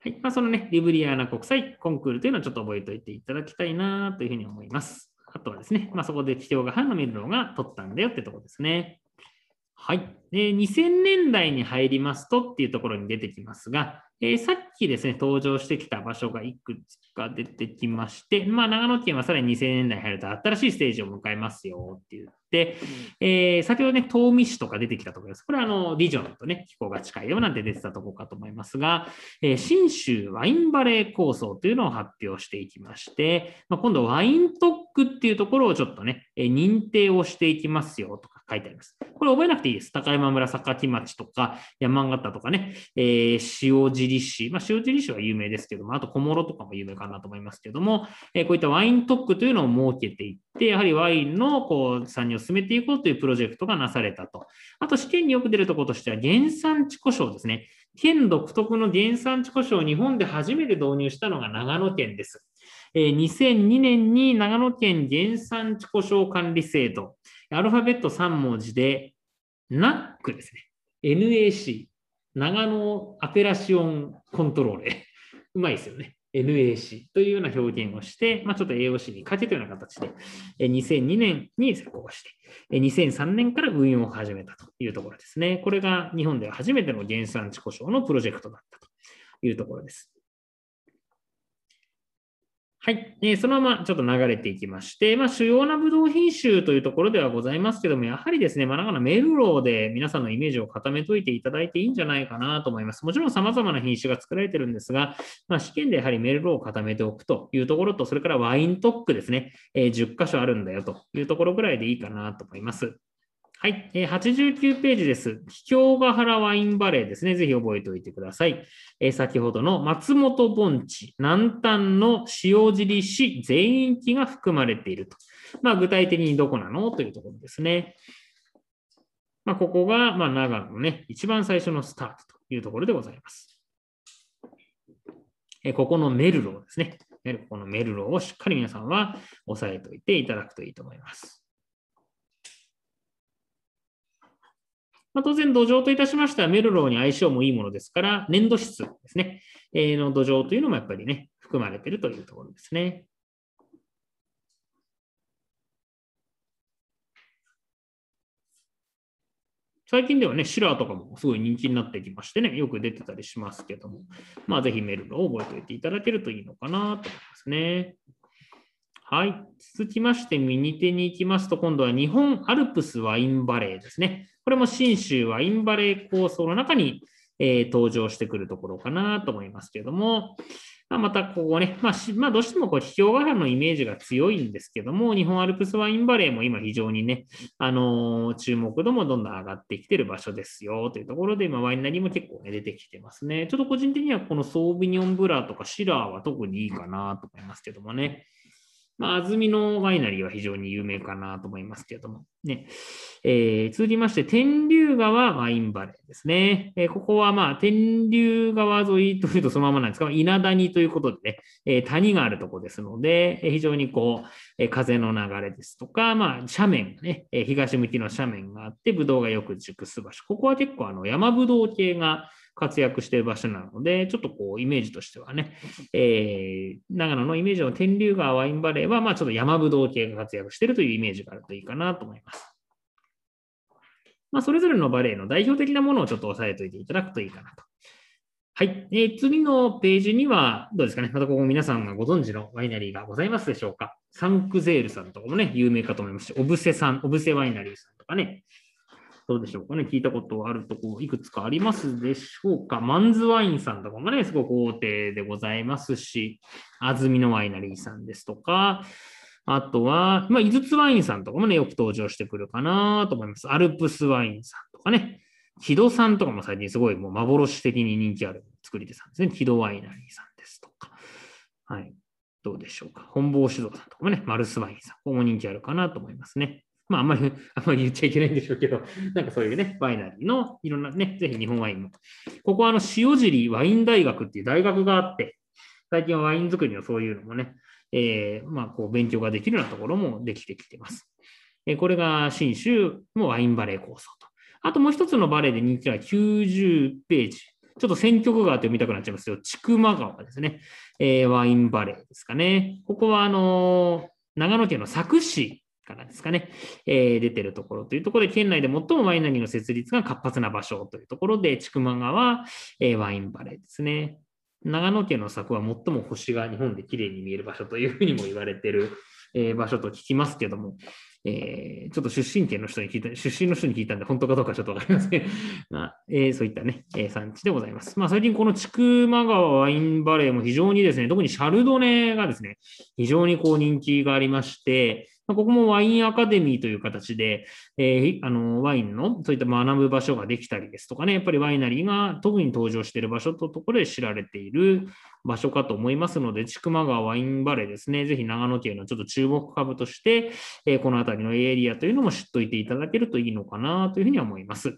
はい、まあ、そのね、リュブリアーナ国際コンクールというのはちょっと覚えておいていただきたいなというふうに思います。あとはですね、まあ、そこで桔梗ヶ原のメルローが取ったんだよってところですね。はい。にせんねんだいに入りますとっていうところに出てきますが、えー、さっきですね、登場してきた場所がいくつか出てきまして、まあ、長野県はさらににせんねんだいに入ると新しいステージを迎えますよって言って、うん、えー、先ほどね、東御市とか出てきたところです。これはあのリジョンとね、気候が近いよなんて出てたところかと思いますが、えー、信州ワインバレー構想というのを発表していきまして、まあ、今度ワイン特区っていうところをちょっとね、えー、認定をしていきますよとか書いてあります。これ覚えなくていいです。高山村、坂城町とか山形とかね、えー、塩尻市、まあ、塩尻市は有名ですけども、あと小諸とかも有名かなと思いますけども、えー、こういったワイン特区というのを設けていって、やはりワインのこう産業を進めていこうというプロジェクトがなされたと。あと試験によく出るところとしては原産地呼称ですね。県独特の原産地呼称を日本で初めて導入したのが長野県です。えー、にせんにねんに長野県原産地呼称管理制度、アルファベットさんもじで エヌエーシー ですね。エヌエーシー。長野アペラシオンコントローレ。うまいですよね。エヌエーシー というような表現をして、まあ、ちょっと エーオーシー にかけたような形で、にせんにねんに施行して、にせんさんねんから運用を始めたというところですね。これが日本では初めての原産地呼称のプロジェクトだったというところです。はい、えー、そのままちょっと流れていきまして、まあ、主要なブドウ品種というところではございますけども、やはりですね、まあ、なんかメルローで皆さんのイメージを固めといていただいていいんじゃないかなと思います。もちろん様々な品種が作られてるんですが、まあ、試験でやはりメルローを固めておくというところと、それからワイントックですね、えー、じゅっかしょあるんだよというところぐらいでいいかなと思います。はい、えー、はちじゅうきゅうページです。秘境ヶ原ワインバレーですね。ぜひ覚えておいてください。えー、先ほどの松本盆地、南端の塩尻市全域が含まれていると。まあ、具体的にどこなのというところですね。まあ、ここが、まあ、長野のね、一番最初のスタートというところでございます。えー、ここのメルローですね。やはりここのメルローをしっかり皆さんは押さえておいていただくといいと思います。まあ、当然、土壌といたしましては、メルローに相性もいいものですから、粘土質ですね、えー、の土壌というのもやっぱりね、含まれているというところですね。最近ではね、シラーとかもすごい人気になってきましてね、よく出てたりしますけども、まあ、ぜひメルローを覚えておいていただけるといいのかなと思いますね。はい。続きまして、右手に行きますと、今度は日本アルプスワインバレーですね。これも信州ワインバレー構想の中に、えー、登場してくるところかなと思いますけれども、まあ、またここね、まあまあ、どうしてもこう秘境ヶ原のイメージが強いんですけども、日本アルプスワインバレーも今非常にね、あのー、注目度もどんどん上がってきている場所ですよというところで、今ワイナリーも結構、ね、出てきてますね。ちょっと個人的にはこのソービニョンブラーとかシラーは特にいいかなと思いますけどもね。まあ、安曇野ワイナリーは非常に有名かなと思いますけれどもね。えー、続きまして、天竜川ワインバレーですね。えー、ここはまあ、天竜川沿いというとそのままなんですが、稲谷ということでね、えー、谷があるところですので、えー、非常にこう、えー、風の流れですとか、まあ、斜面がね、えー、東向きの斜面があって、ブドウがよく熟す場所。ここは結構あの山ブドウ系が活躍している場所なので、ちょっとこうイメージとしてはね、えー、長野のイメージの天竜川ワインバレーは、まあちょっと山ぶどう系が活躍しているというイメージがあるといいかなと思います。まあ、それぞれのバレーの代表的なものをちょっと押さえておいていただくといいかなと。はい、えー、次のページには、どうですかね、またここ皆さんがご存知のワイナリーがございますでしょうか。サンクゼールさんとかもね、有名かと思いますし、小布施さん、小布施ワイナリーさんとかね。どうでしょうかね、聞いたことあるとこいくつかありますでしょうか。マンズワインさんとかもね、すごく大手でございますし、安曇野ワイナリーさんですとか、あとは、まあ、井筒ワインさんとかもね、よく登場してくるかなと思います。アルプスワインさんとかね、木戸さんとかも最近すごいもう幻的に人気ある作り手さんですね。木戸ワイナリーさんですとか。はい。どうでしょうか。本坊酒造さんとかもね、マルスワインさん、ここも人気あるかなと思いますね。まあ、あんまり、あんまり言っちゃいけないんでしょうけど、なんかそういうね、ワイナリーのいろんなね、ぜひ日本ワインも。ここはあの塩尻ワイン大学っていう大学があって、最近はワイン作りのそういうのもね、えー、まあこう勉強ができるようなところもできてきています。えー、これが信州のワインバレー構想と。あともう一つのバレーで人気はきゅうじゅうページ。ちょっと選曲川って読みたくなっちゃいますよ。千曲川ですね。えー、ワインバレーですかね。ここはあのー、長野県の佐久市からですかね、えー、出てるところというところで、県内で最もワイナリーの設立が活発な場所というところで、千曲川、えー、ワインバレーですね。長野県の佐久は最も星が日本で綺麗に見える場所というふうにも言われている、えー、場所と聞きますけども、えー、ちょっと出身県の人に聞いた、出身の人に聞いたんで、本当かどうかちょっとわかりません、まあえー、そういったね、えー、産地でございます。まあ、最近この千曲川ワインバレーも非常にですね、特にシャルドネがですね、非常にこう人気がありまして、ここもワインアカデミーという形で、えー、あのワインのそういった学ぶ場所ができたりですとかね、やっぱりワイナリーが特に登場している場所というところで知られている場所かと思いますので、千曲川ワインバレーですね、ぜひ長野県のちょっと注目株として、えー、この辺りのエリアというのも知っておいていただけるといいのかなというふうには思います。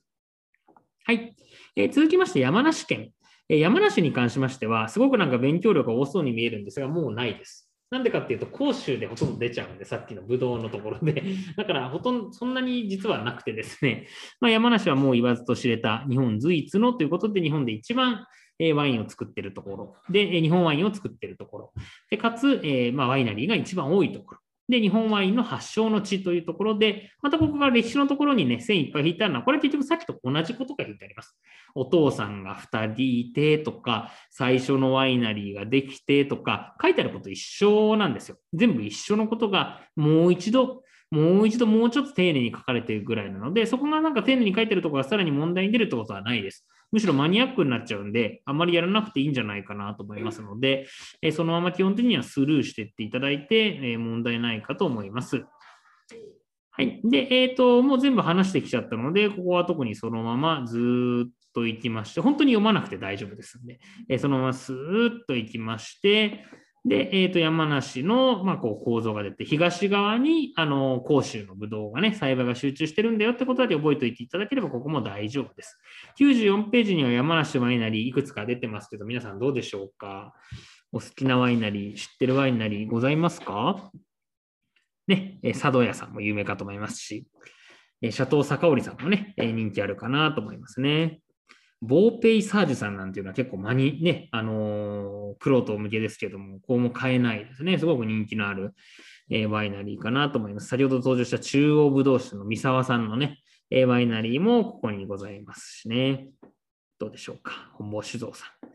はい、えー、続きまして山梨県。山梨に関しましては、すごくなんか勉強量が多そうに見えるんですが、もうないです。なんでかっていうと、甲州でほとんど出ちゃうんで、さっきのブドウのところで。だから、ほとんど、そんなに実はなくてですね。まあ、山梨はもう言わずと知れた日本随一のということで、日本で一番ワインを作ってるところ。で、日本ワインを作ってるところ。で、かつ、えー、まあ、ワイナリーが一番多いところ。で、日本ワインの発祥の地というところで、またここが歴史のところにね、線いっぱい引いてあるのは、これは結局さっきと同じことが引いてあります。お父さんがふたりいてとか、最初のワイナリーができてとか、書いてあること一緒なんですよ。全部一緒のことがもう一度、もう一度もうちょっと丁寧に書かれているぐらいなので、そこがなんか丁寧に書いてるところがさらに問題に出るってことはないです。むしろマニアックになっちゃうんで、あまりやらなくていいんじゃないかなと思いますので、えそのまま基本的にはスルーしていっていただいて、え問題ないかと思います。はい。で、えっと、もう全部話してきちゃったので、ここは特にそのままずーっといきまして、本当に読まなくて大丈夫ですので、えそのままスーッといきまして、で、えっと、山梨の、まあ、こう構造が出て、東側に、あの、甲州のブドウがね、栽培が集中してるんだよってことだけ覚えておいていただければ、ここも大丈夫です。きゅうじゅうよんページには山梨ワイナリーいくつか出てますけど、皆さんどうでしょうか？お好きなワイナリー、知ってるワイナリーございますか？ね、佐渡屋さんも有名かと思いますし、シャトー坂織さんもね、人気あるかなと思いますね。ボーペイサージュさんなんていうのは結構マニ、ね、あのー、クロート向けですけども、こうも買えないですね。すごく人気のある、えー、ワイナリーかなと思います。先ほど登場した中央ブドウ酒の三沢さんのね、えー、ワイナリーもここにございますしね。どうでしょうか。本坊酒造さん、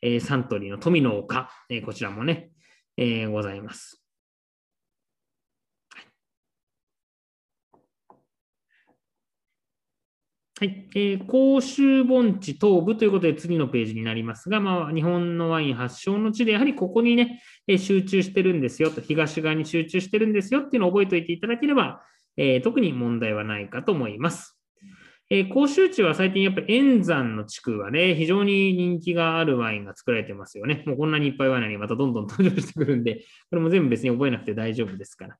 えー。サントリーの富の丘、えー、こちらもね、えー、ございます。はい、えー、甲州盆地東部ということで次のページになりますが、まあ、日本のワイン発祥の地でやはりここにね、えー、集中してるんですよと、東側に集中してるんですよっていうのを覚えておいていただければ、えー、特に問題はないかと思います。えー、甲州地は最近やっぱり塩山の地区はね、非常に人気があるワインが作られてますよね。もうこんなにいっぱいワイナリーまたどんどん登場してくるんで、これも全部別に覚えなくて大丈夫ですから。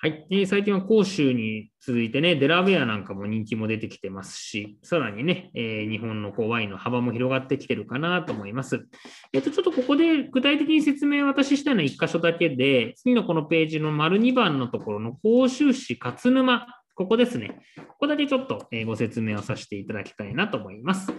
はい、えー、最近は甲州に続いてね、デラウェアなんかも人気も出てきてますし、さらにね、えー、日本のこうワインの幅も広がってきてるかなと思います。えっと、ちょっとここで具体的に説明を私したのはいっ箇所だけで、次のこのページの丸にばんのところの甲州市勝沼。ここですね。ここだけちょっとご説明をさせていただきたいなと思います。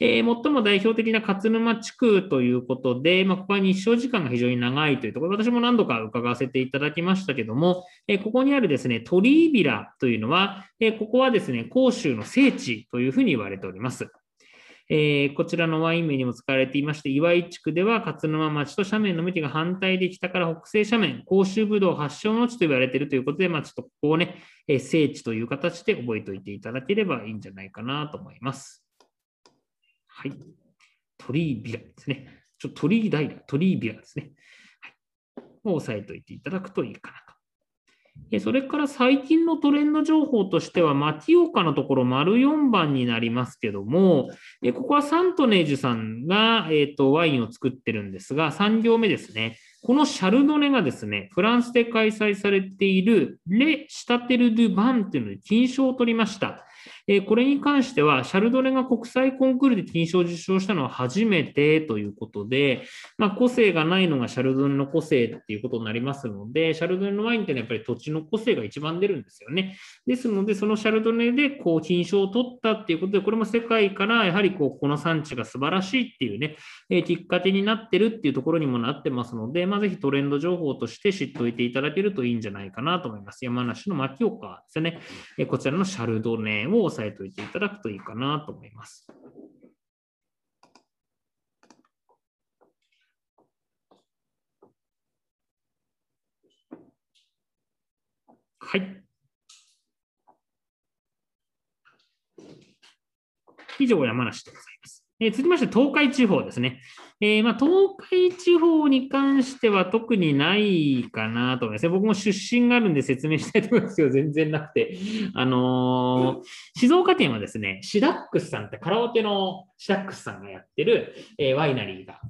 えー、最も代表的な勝沼地区ということで、まあ、ここは日照時間が非常に長いというところ、私も何度か伺わせていただきましたけども、えー、ここにあるですね、鳥居平というのは、えー、ここはですね、甲州の聖地というふうに言われております。えー、こちらのワイン名にも使われていまして、岩井地区では勝沼町と斜面の向きが反対で北から北西斜面、甲州ぶどう発祥の地と言われているということで、まあ、ちょっとここをね、えー、聖地という形で覚えておいていただければいいんじゃないかなと思います。はい。鳥居平ですね。ちょっと鳥居平、鳥居平ですね。はい。を押さえておいていただくといいかなと。それから最近のトレンド情報としては、牧岡のところ、丸よんばんになりますけども、ここはサントネージュさんが、えーと、ワインを作ってるんですが、さん行目ですね。このシャルドネがですね、フランスで開催されているレ・シタテル・ドゥ・バンというので金賞を取りました。これに関しては、シャルドネが国際コンクールで金賞を受賞したのは初めてということで、まあ、個性がないのがシャルドネの個性っていうことになりますので、シャルドネのワインってのはやっぱり土地の個性が一番出るんですよね。ですので、そのシャルドネでこう金賞を取ったっていうことで、これも世界からやはりこうこの産地が素晴らしいっていうね、えー、きっかけになってるっていうところにもなってますので、まあ、ぜひトレンド情報として知っておいていただけるといいんじゃないかなと思います。山梨の牧岡ですね。えこちらのシャルドネを押さえておいていただくといいかなと思います。はい。以上、山梨でございます。えー、続きまして、東海地方ですね。えー、まあ東海地方に関しては特にないかなと思います。僕も出身があるんで説明したいと思いますけど、全然なくて。あのー、静岡県はですね、シダックスさんってカラオケのシダックスさんがやってる、えー、ワイナリーが、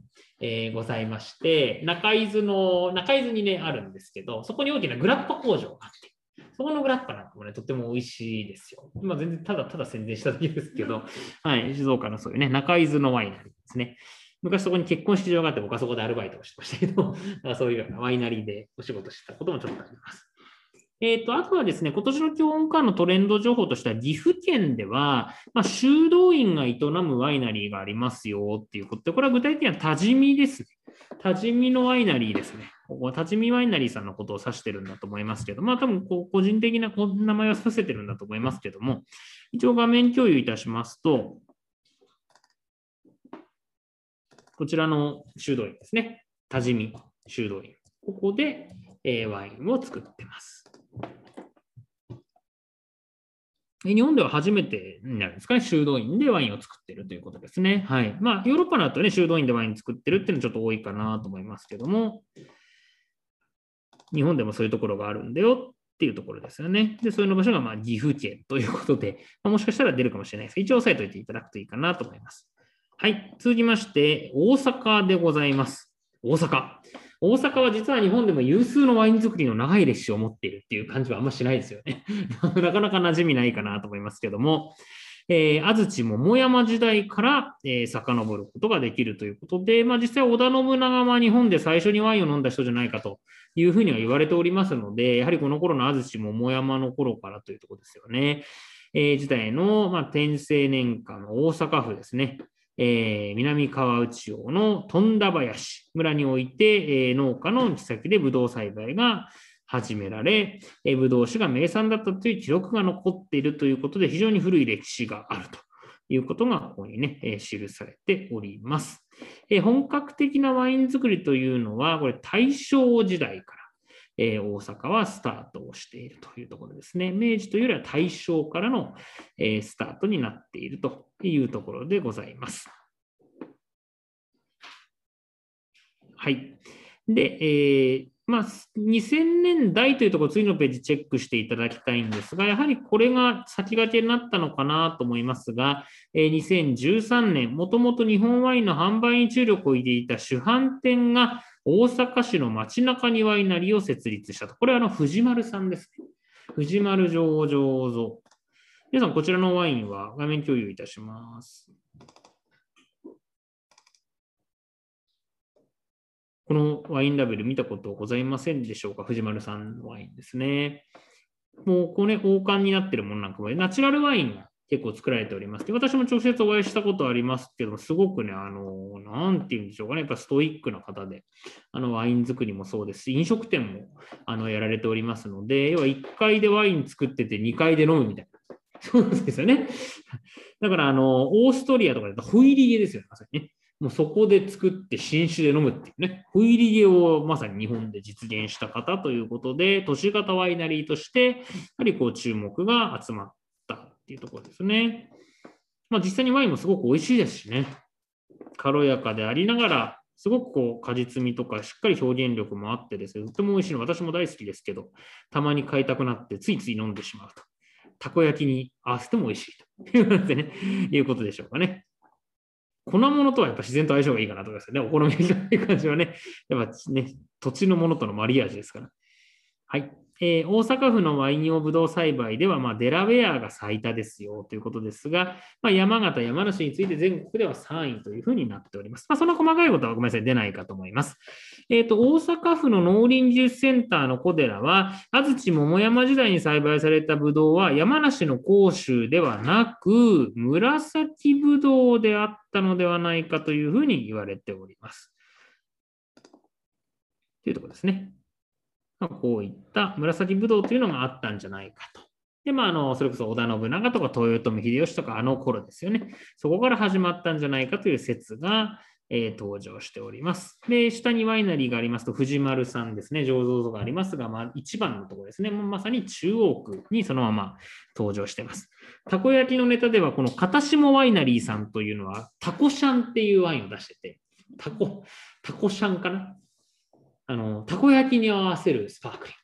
えー、ございまして、中伊豆の、中伊豆にね、あるんですけど、そこに大きなグラッパ工場があって、そこのグラッパなんかもね、とっても美味しいですよ。今、全然ただただ宣伝しただけですけど、はい、静岡のそういうね、中伊豆のワイナリーですね。昔そこに結婚式場があって、僕はそこでアルバイトをしてましたけど、そういうようなワイナリーでお仕事してたこともちょっとあります。えっと、あとはですね、今年の教本館のトレンド情報としては、岐阜県では、まあ、修道院が営むワイナリーがありますよっていうことで、これは具体的には多治見ですね。多治見のワイナリーですね。立ち見ワイナリーさんのことを指してるんだと思いますけど、まあ多分こう個人的なこんな名前を指せてるんだと思いますけども、一応画面共有いたしますと、こちらの修道院ですね。多治見修道院。ここで、えー、ワインを作ってます。日本では初めてになるんですかね、修道院でワインを作ってるということですね。はい。まあ、ヨーロッパだとね、修道院でワイン作ってるっていうのはちょっと多いかなと思いますけども、日本でもそういうところがあるんだよっていうところですよね。で、そういうの場所がまあ岐阜県ということで、まあ、もしかしたら出るかもしれないですけど、一応押さえておいていただくといいかなと思います。はい。続きまして、大阪でございます。大阪。大阪は実は日本でも有数のワイン作りの長い歴史を持っているっていう感じはあんましないですよね。なかなか馴染みないかなと思いますけども、えー、安土桃山時代から、えー、遡ることができるということで、まあ、実際織田信長は日本で最初にワインを飲んだ人じゃないかというふうには言われておりますので、やはりこの頃の安土桃山の頃からというところですよね。えー、時代の、まあ、天正年間の大阪府ですね。えー、南川内町の富田林村において、えー、農家の行き先でブドウ栽培が始められ、えー、ブドウ酒が名産だったという記録が残っているということで、非常に古い歴史があるということがここにね、えー、記されております。えー、本格的なワイン作りというのは、これ大正時代から、えー、大阪はスタートをしているというところですね。明治というよりは大正からの、えー、スタートになっているというところでございます。はい。で、えーまあ、にせんねんだいというところ、次のページチェックしていただきたいんですが、やはりこれが先駆けになったのかなと思いますが、にせんじゅうさんねん、もともと日本ワインの販売に注力を入れていた主販店が、大阪市の街中にワイナリーを設立したと。これはあの藤丸さんですね。藤丸醸造所。皆さん、こちらのワインは画面共有いたします。このワインラベル見たことございませんでしょうか。藤丸さんのワインですね。もうこれ、ね、王冠になってるものなんかも、ナチュラルワインが結構作られております。で、私も直接お会いしたことありますけども、すごくね、あの、なんていうんでしょうかね、やっぱストイックな方で、あの、ワイン作りもそうですし、飲食店も、あの、やられておりますので、要はいっかいでワイン作っててにかいで飲むみたいな。そうですよね。だから、あの、オーストリアとかだとホイリゲですよね、まさにね。もうそこで作って新酒で飲むっていうね、ホイリゲをまさに日本で実現した方ということで、都市型ワイナリーとして、やはりこう、注目が集まって、っていうところですね。まあ、実際にワインもすごく美味しいですしね。軽やかでありながら、すごくこう果実味とかしっかり表現力もあってですね、とても美味しいの、私も大好きですけど、たまに買いたくなってついつい飲んでしまうと。たこ焼きに合わせても美味しいという、ね、いうことでしょうかね。粉物とはやっぱ自然と相性がいいかなと思いますね。お好み焼きという感じはね、やっぱね、土地のものとのマリアージュですから。はい。えー、大阪府のワイン用ブドウ栽培では、まあ、デラウェアが最多ですよということですが、まあ、山形、山梨について全国ではさんいというふうになっております。まあ、そんな細かいことはごめんなさい、出ないかと思います。えーと、大阪府の農林技術センターの小寺は、安土桃山時代に栽培されたブドウは山梨の甲州ではなく、紫ブドウであったのではないかというふうに言われております。というところですね。こういった紫ぶどうというのがあったんじゃないかと。で、まあ、あの、それこそ織田信長とか豊臣秀吉とかあの頃ですよね。そこから始まったんじゃないかという説が、えー、登場しております。で、下にワイナリーがありますと、藤丸さんですね、醸造所がありますが、まあ、一番のところですね。まさに中央区にそのまま登場しています。たこ焼きのネタでは、この片下ワイナリーさんというのは、タコシャンっていうワインを出してて、タコ、タコシャンかな。あの、たこ焼きに合わせるスパークリ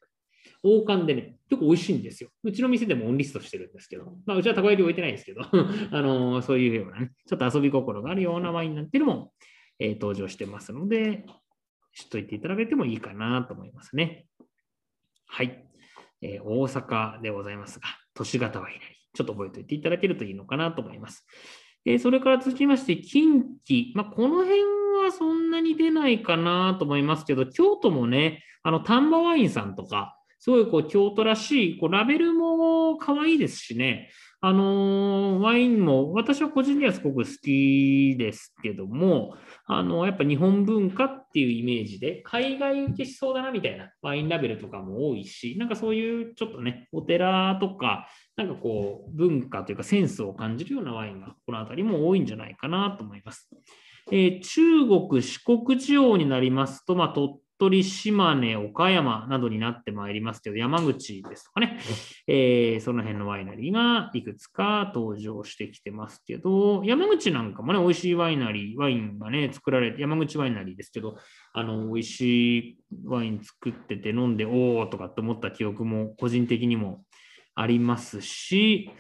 ング。王冠でね、結構美味しいんですよ。うちの店でもオンリストしてるんですけど、まあ、うちはたこ焼き置いてないんですけど、あの、そういうようなね、ちょっと遊び心があるようなワインなんていうのも、えー、登場してますので、知っといていただけてもいいかなと思いますね。はい。えー、大阪でございますが、都市型ワイナリー。ちょっと覚えておいていただけるといいのかなと思います。えー、それから続きまして、近畿。まあ、この辺はそんなに出ないかなと思いますけど、京都もね、あの丹波ワインさんとか、すごいこう京都らしい、こうラベルも可愛いですしね、あのー、ワインも私は個人的にはすごく好きですけども、あのー、やっぱ日本文化っていうイメージで海外受けしそうだなみたいなワインラベルとかも多いし、なんかそういうちょっとね、お寺とかなんかこう文化というかセンスを感じるようなワインがこの辺りも多いんじゃないかなと思います。えー、中国四国地方になりますと、まあ、鳥取、島根、岡山などになってまいりますけど、山口ですとかね、えー、その辺のワイナリーがいくつか登場してきてますけど、山口なんかもね、美味しいワイナリー、ワインがね、作られて、山口ワイナリーですけど、あの、美味しいワイン作ってて飲んで、おおとかって思った記憶も個人的にもありますし、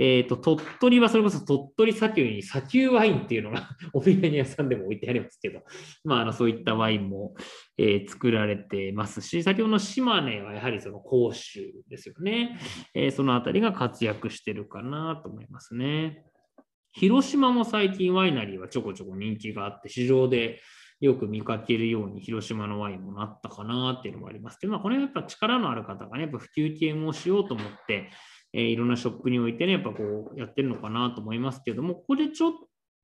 えー、と鳥取はそれこそ鳥取砂丘に砂丘ワインっていうのがお土産屋さんでも置いてありますけど、まあ、あのそういったワインも、えー、作られてますし、先ほどの島根はやはりその甲州ですよね、えー、そのあたりが活躍してるかなと思いますね。広島も最近ワイナリーはちょこちょこ人気があって、市場でよく見かけるように広島のワインもなったかなっていうのもありますけど、まあ、これはやっぱ力のある方がね、やっぱ普及啓蒙しようと思って、えー、いろんなショップにおいてね、やっぱこうやってるのかなと思いますけども、ここでちょっ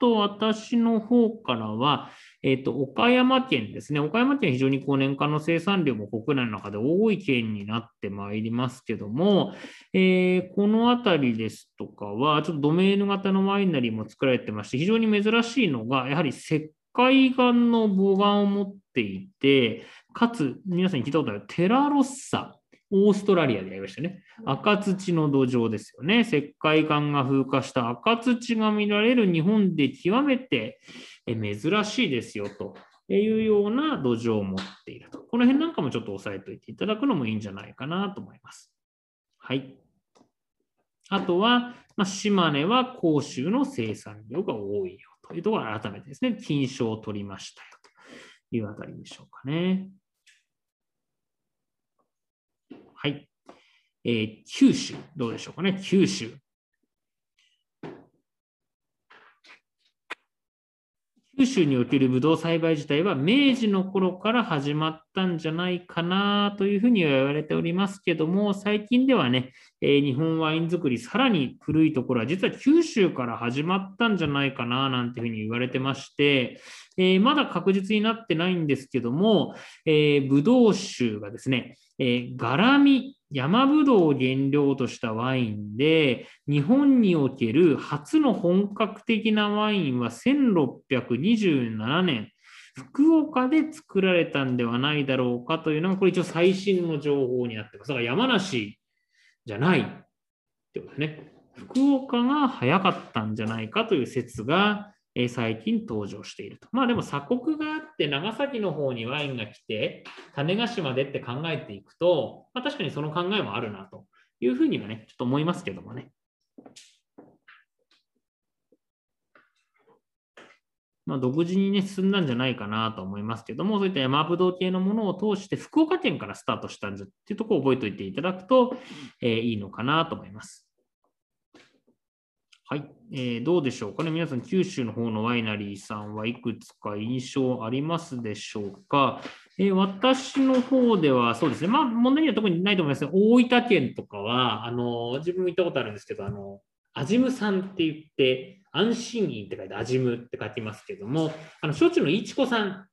と私の方からは、えーと、岡山県ですね。岡山県非常にこう年間の生産量も国内の中で多い県になってまいりますけども、えー、この辺りですとかは、ちょっとドメーヌ型のワイナリーも作られてまして、非常に珍しいのが、やはり石海岸の母岩を持っていて、かつ皆さんに聞いたことあるテラロッサ、オーストラリアでやりましたね。赤土の土壌ですよね。石灰岩が風化した赤土が見られる日本で極めて珍しいですよというような土壌を持っていると。この辺なんかもちょっと押さえておいていただくのもいいんじゃないかなと思います。はい。あとは、まあ、島根は甲州の生産量が多いよというところを改めてですね、金賞を取りましたよというあたりでしょうかね。はい、えー、九州、どうでしょうかね、九州。九州におけるブドウ栽培自体は明治の頃から始まったんじゃないかなというふうに言われておりますけども、最近ではね、えー、日本ワイン作り、さらに古いところは実は九州から始まったんじゃないかななんていうふうに言われてまして、えー、まだ確実になってないんですけども、えー、ブドウ酒がですね、えー、ガラミ、山ぶどうを原料としたワインで、日本における初の本格的なワインはせんろっぴゃくにじゅうななねん、福岡で作られたんではないだろうかというのが、これ一応最新の情報になってます。だから山梨じゃないってことですね。福岡が早かったんじゃないかという説が、えー、最近登場していると。まあでも鎖国があって長崎の方にワインが来て種子島でって考えていくと、まあ、確かにその考えもあるなというふうにはねちょっと思いますけどもね。まあ、独自にね進んだんじゃないかなと思いますけども、そういった山ぶどう系のものを通して福岡県からスタートしたんじゃっていうところを覚えておいていただくと、えー、いいのかなと思います。はい、えー、どうでしょうかね。皆さん、九州の方のワイナリーさんはいくつか印象ありますでしょうか。えー、私の方ではそうですね、まあ問題には特にないと思いますが、大分県とかはあの自分も行ったことあるんですけど、あのアジムさんって言って安心院って書いてアジムって書きますけども、あの焼酎のいちこさん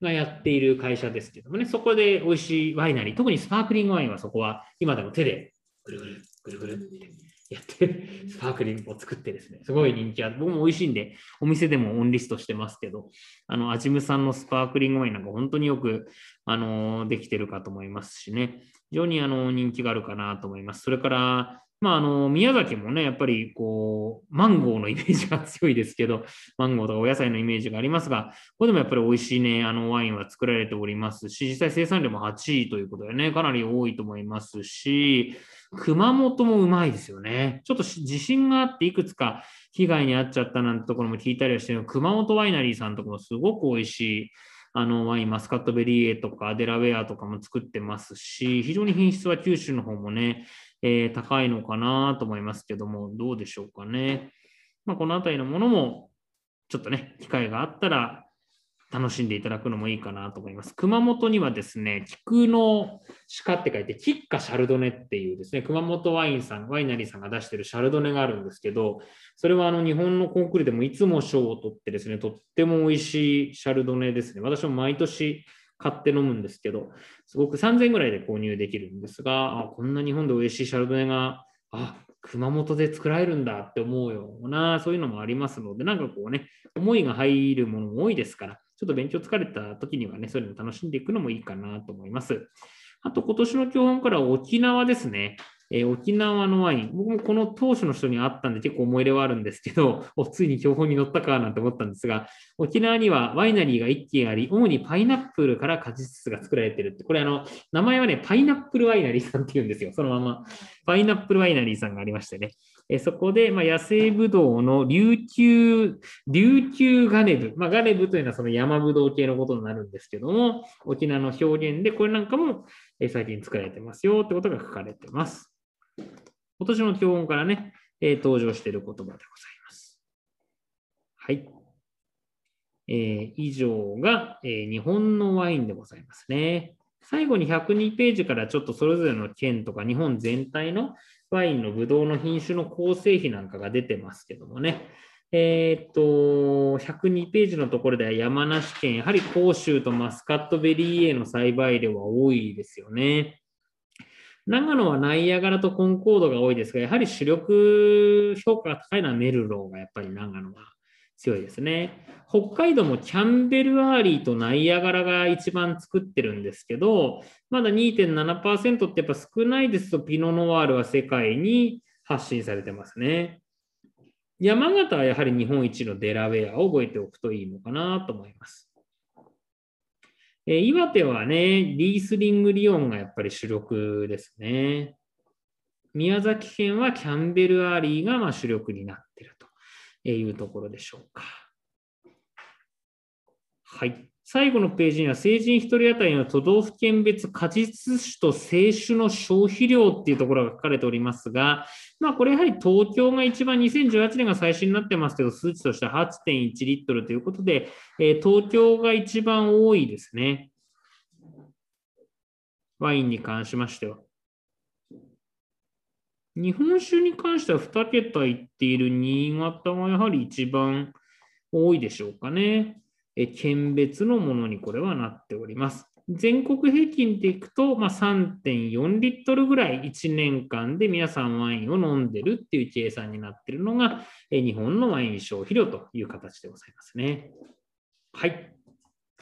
がやっている会社ですけどもね、そこで美味しいワイナリー、特にスパークリングワインはそこは今でも手でぐるぐるぐるぐるってやってスパークリングを作ってですね、すごい人気ある。僕も美味しいんでお店でもオンリストしてますけど、あのアジムさんのスパークリングワインなんか本当によくあのできてるかと思いますしね、非常にあの人気があるかなと思います。それからまああの宮崎もね、やっぱりこうマンゴーのイメージが強いですけど、マンゴーとかお野菜のイメージがありますが、ここでもやっぱり美味しいねあのワインは作られておりますし、実際生産量もはちいということでね、かなり多いと思いますし、熊本もうまいですよね。ちょっと地震があっていくつか被害に遭っちゃったなんてところも聞いたりはしてる、熊本ワイナリーさんとかもすごく美味しいあのワイン、マスカットベリーエとかアデラウェアとかも作ってますし、非常に品質は九州の方もね、えー、高いのかなと思いますけども、どうでしょうかね。まあ、この辺りのものもちょっとね、機会があったら楽しんでいただくのもいいかなと思います。熊本にはですね、菊の鹿って書いて、菊花シャルドネっていうですね、熊本ワインさん、ワイナリーさんが出してるシャルドネがあるんですけど、それはあの日本のコンクールでもいつも賞を取ってですね、とっても美味しいシャルドネですね。私も毎年買って飲むんですけど、すごくさんぜんえんぐらいで購入できるんですが、あ、こんな日本で美味しいシャルドネが、あ、熊本で作られるんだって思うような、そういうのもありますので、なんかこうね、思いが入るものも多いですから、ちょっと勉強疲れた時にはね、それも楽しんでいくのもいいかなと思います。あと、今年の教本から沖縄ですね。えー、沖縄のワイン。僕もこの当初の人に会ったんで結構思い入れはあるんですけど、ついに教本に載ったかなんて思ったんですが、沖縄にはワイナリーがいっけんあり、主にパイナップルから果実質が作られてるって、これあの、名前はね、パイナップルワイナリーさんって言うんですよ。そのまま。パイナップルワイナリーさんがありましてね。えー、そこで、まあ、野生ブドウの琉球、琉球ガネブ。まあ、ガネブというのはその山ブドウ系のことになるんですけども、沖縄の表現で、これなんかも最近作られてますよってことが書かれてます。今年の教本からね、えー、登場している言葉でございます。はい。えー、以上が、えー、日本のワインでございますね。最後にひゃくにページからちょっとそれぞれの県とか日本全体のワインのブドウの品種の構成比なんかが出てますけどもね。えー、っと、ひゃくにページのところでは山梨県、やはり甲州とマスカットベリー A の栽培量は多いですよね。長野はナイアガラとコンコードが多いですが、やはり主力評価が高いのはメルローがやっぱり長野は強いですね。北海道もキャンベルアーリーとナイアガラが一番作ってるんですけど、まだ にてんななパーセント ってやっぱ少ないですと、ピノノワールは世界に発信されてますね。山形はやはり日本一のデラウェアを覚えておくといいのかなと思います。えー、岩手はね、リースリングリオンがやっぱり主力ですね。宮崎県はキャンベルアーリーがまあ主力になっているというところでしょうか。はい。最後のページには、成人ひとり当たりの都道府県別果実種と生種の消費量っていうところが書かれておりますが、まあこれやはり東京が一番にせんじゅうはちねんが最新になってますけど、数値として はちてんいちリットルということで、えー、東京が一番多いですね。ワインに関しましては。日本酒に関してはにけたいっている新潟がやはり一番多いでしょうかね。県別のものにこれはなっております。全国平均でいくと、まあ、さんてんよんリットルぐらいいちねんかんで皆さんワインを飲んでるっていう計算になっているのが日本のワイン消費量という形でございますね。はい。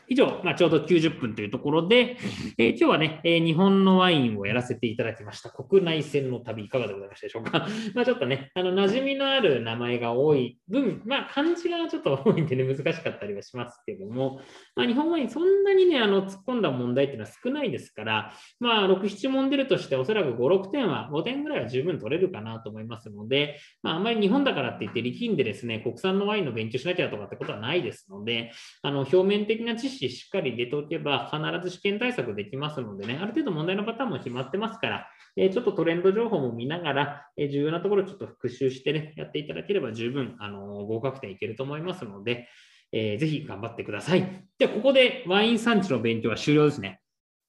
以上、まあ、ちょうどきゅうじゅっぷんというところで、えー、今日はね、えー、日本のワインをやらせていただきました。国内線の旅、いかがでございましたでしょうか。まあちょっとね、あの、馴染みのある名前が多い分、まあ漢字がちょっと多いんでね、難しかったりはしますけども、まあ、日本ワイン、そんなにね、あの、突っ込んだ問題っていうのは少ないですから、まあ、ろく、ななもん出るとして、おそらくご、ろくてんは、ごてんぐらいは十分取れるかなと思いますので、まあ、あんまり日本だからって言って、力んでですね、国産のワインの勉強しなきゃとかってことはないですので、あの、表面的な知識しっかり入れておけば必ず試験対策できますのでね、ある程度問題のパターンも決まってますから、えー、ちょっとトレンド情報も見ながら、えー、重要なところをちょっと復習してね、やっていただければ十分、あのー、合格点いけると思いますので、えー、ぜひ頑張ってください。では、ここでワイン産地の勉強は終了ですね。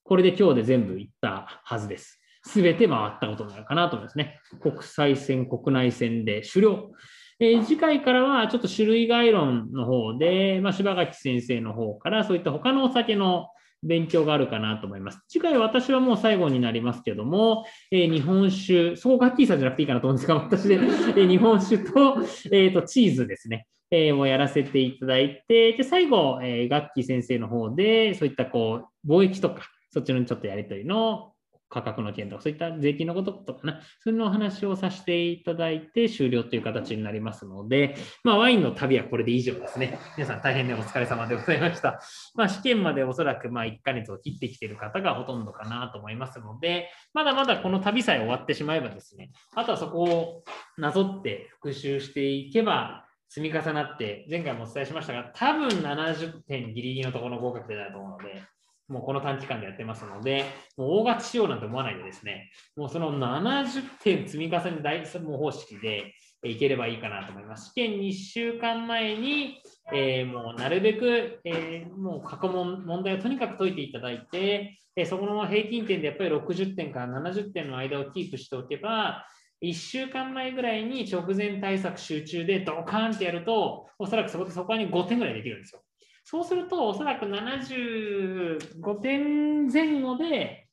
これで今日で全部いったはずです。すべて回ったことになるかなと思いますね。国際線、国内線で終了。えー、次回からはちょっと種類概論の方で、まあ、柴垣先生の方からそういった他のお酒の勉強があるかなと思います。次回私はもう最後になりますけども、えー、日本酒、そこガッキーさんじゃなくていいかなと思うんですが、私で、えー、日本酒と、えー、とチーズですね、えー、もやらせていただいて、で最後、えー、ガッキー先生の方でそういったこう貿易とか、そっちのちょっとやりとりの価格の件とか、そういった税金のこととかね、そういうのお話をさせていただいて終了という形になりますので、まあ、ワインの旅はこれで以上ですね。皆さん大変でお疲れ様でございました。まあ、試験までおそらくまあいっかげつを切ってきている方がほとんどかなと思いますので、まだまだこの旅さえ終わってしまえばですね、あとはそこをなぞって復習していけば、積み重なって、前回もお伝えしましたが、多分ななじゅってんギリギリのところの合格点だと思うので、もうこの短期間でやってますので、もう大勝ちしようなんて思わないでですね、もうそのななじゅってん積み重ね大方式で、いければいいかなと思います。試験にしゅうかんまえに、えー、もうなるべく、えー、もう過去問、問題をとにかく解いていただいて、えー、そこの平均点でやっぱりろくじゅってんからななじゅってんの間をキープしておけば、いっしゅうかんまえぐらいに直前対策集中でドカーンってやると、おそらくそこでそこにごてんぐらいできるんですよ。そうすると、おそらくななじゅうごてんぜん後で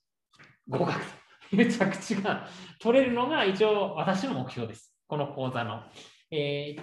合格という着地が取れるのが一応私の目標です。この講座の。え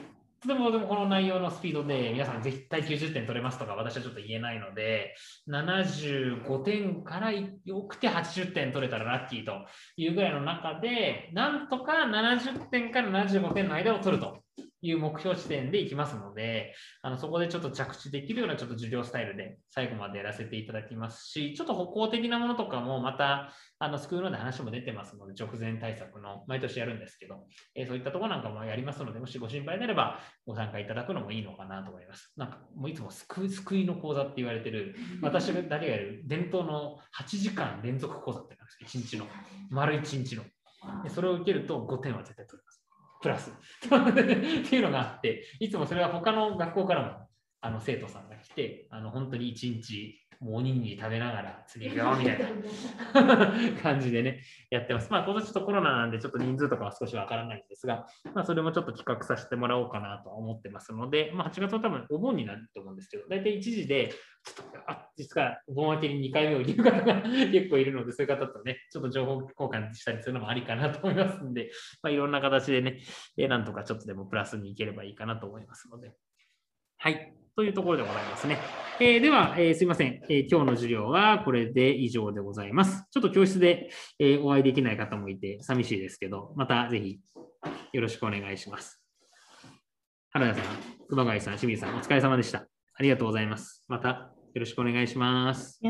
ー、でも、でもこの内容のスピードで皆さん絶対きゅうじゅってん取れますとか私はちょっと言えないので、ななじゅうごてんから多くてはちじゅってん取れたらラッキーというぐらいの中で、なんとかななじゅってんからななじゅうごてんの間を取るという目標地点でいきますので、あのそこでちょっと着地できるようなちょっと授業スタイルで最後までやらせていただきますし、ちょっと歩行的なものとかもまたあのスクールで話も出てますので、直前対策の毎年やるんですけど、えー、そういったところなんかもやりますので、もしご心配であればご参加いただくのもいいのかなと思います。なんかもういつも救いの講座って言われてる、私だけがやる伝統のはちじかん連続講座って感じです。いちにちの、丸いちにちの。それを受けるとごてんは絶対取れます。プラスっていうのがあって、いつもそれは他の学校からもあの生徒さんが来て、あの本当に一日もうおにぎり食べながら次行くよみたいな感じでねやってます。まあ今年ちょっとコロナなんでちょっと人数とかは少しわからないんですが、まあ、それもちょっと企画させてもらおうかなとは思ってますので、まあ、はちがつは多分お盆になると思うんですけど、大体いちじでちょっとあ実はお盆明けににかいめを入れる方が結構いるので、そういう方とねちょっと情報交換したりするのもありかなと思いますんで、まあ、いろんな形でねなんとかちょっとでもプラスにいければいいかなと思いますので、はい。というところでございますね。えー、では、えー、すいません、えー。今日の授業はこれで以上でございます。ちょっと教室で、えー、お会いできない方もいて寂しいですけど、またぜひよろしくお願いします。原田さん、熊谷さん、清水さん、お疲れ様でした。ありがとうございます。またよろしくお願いします。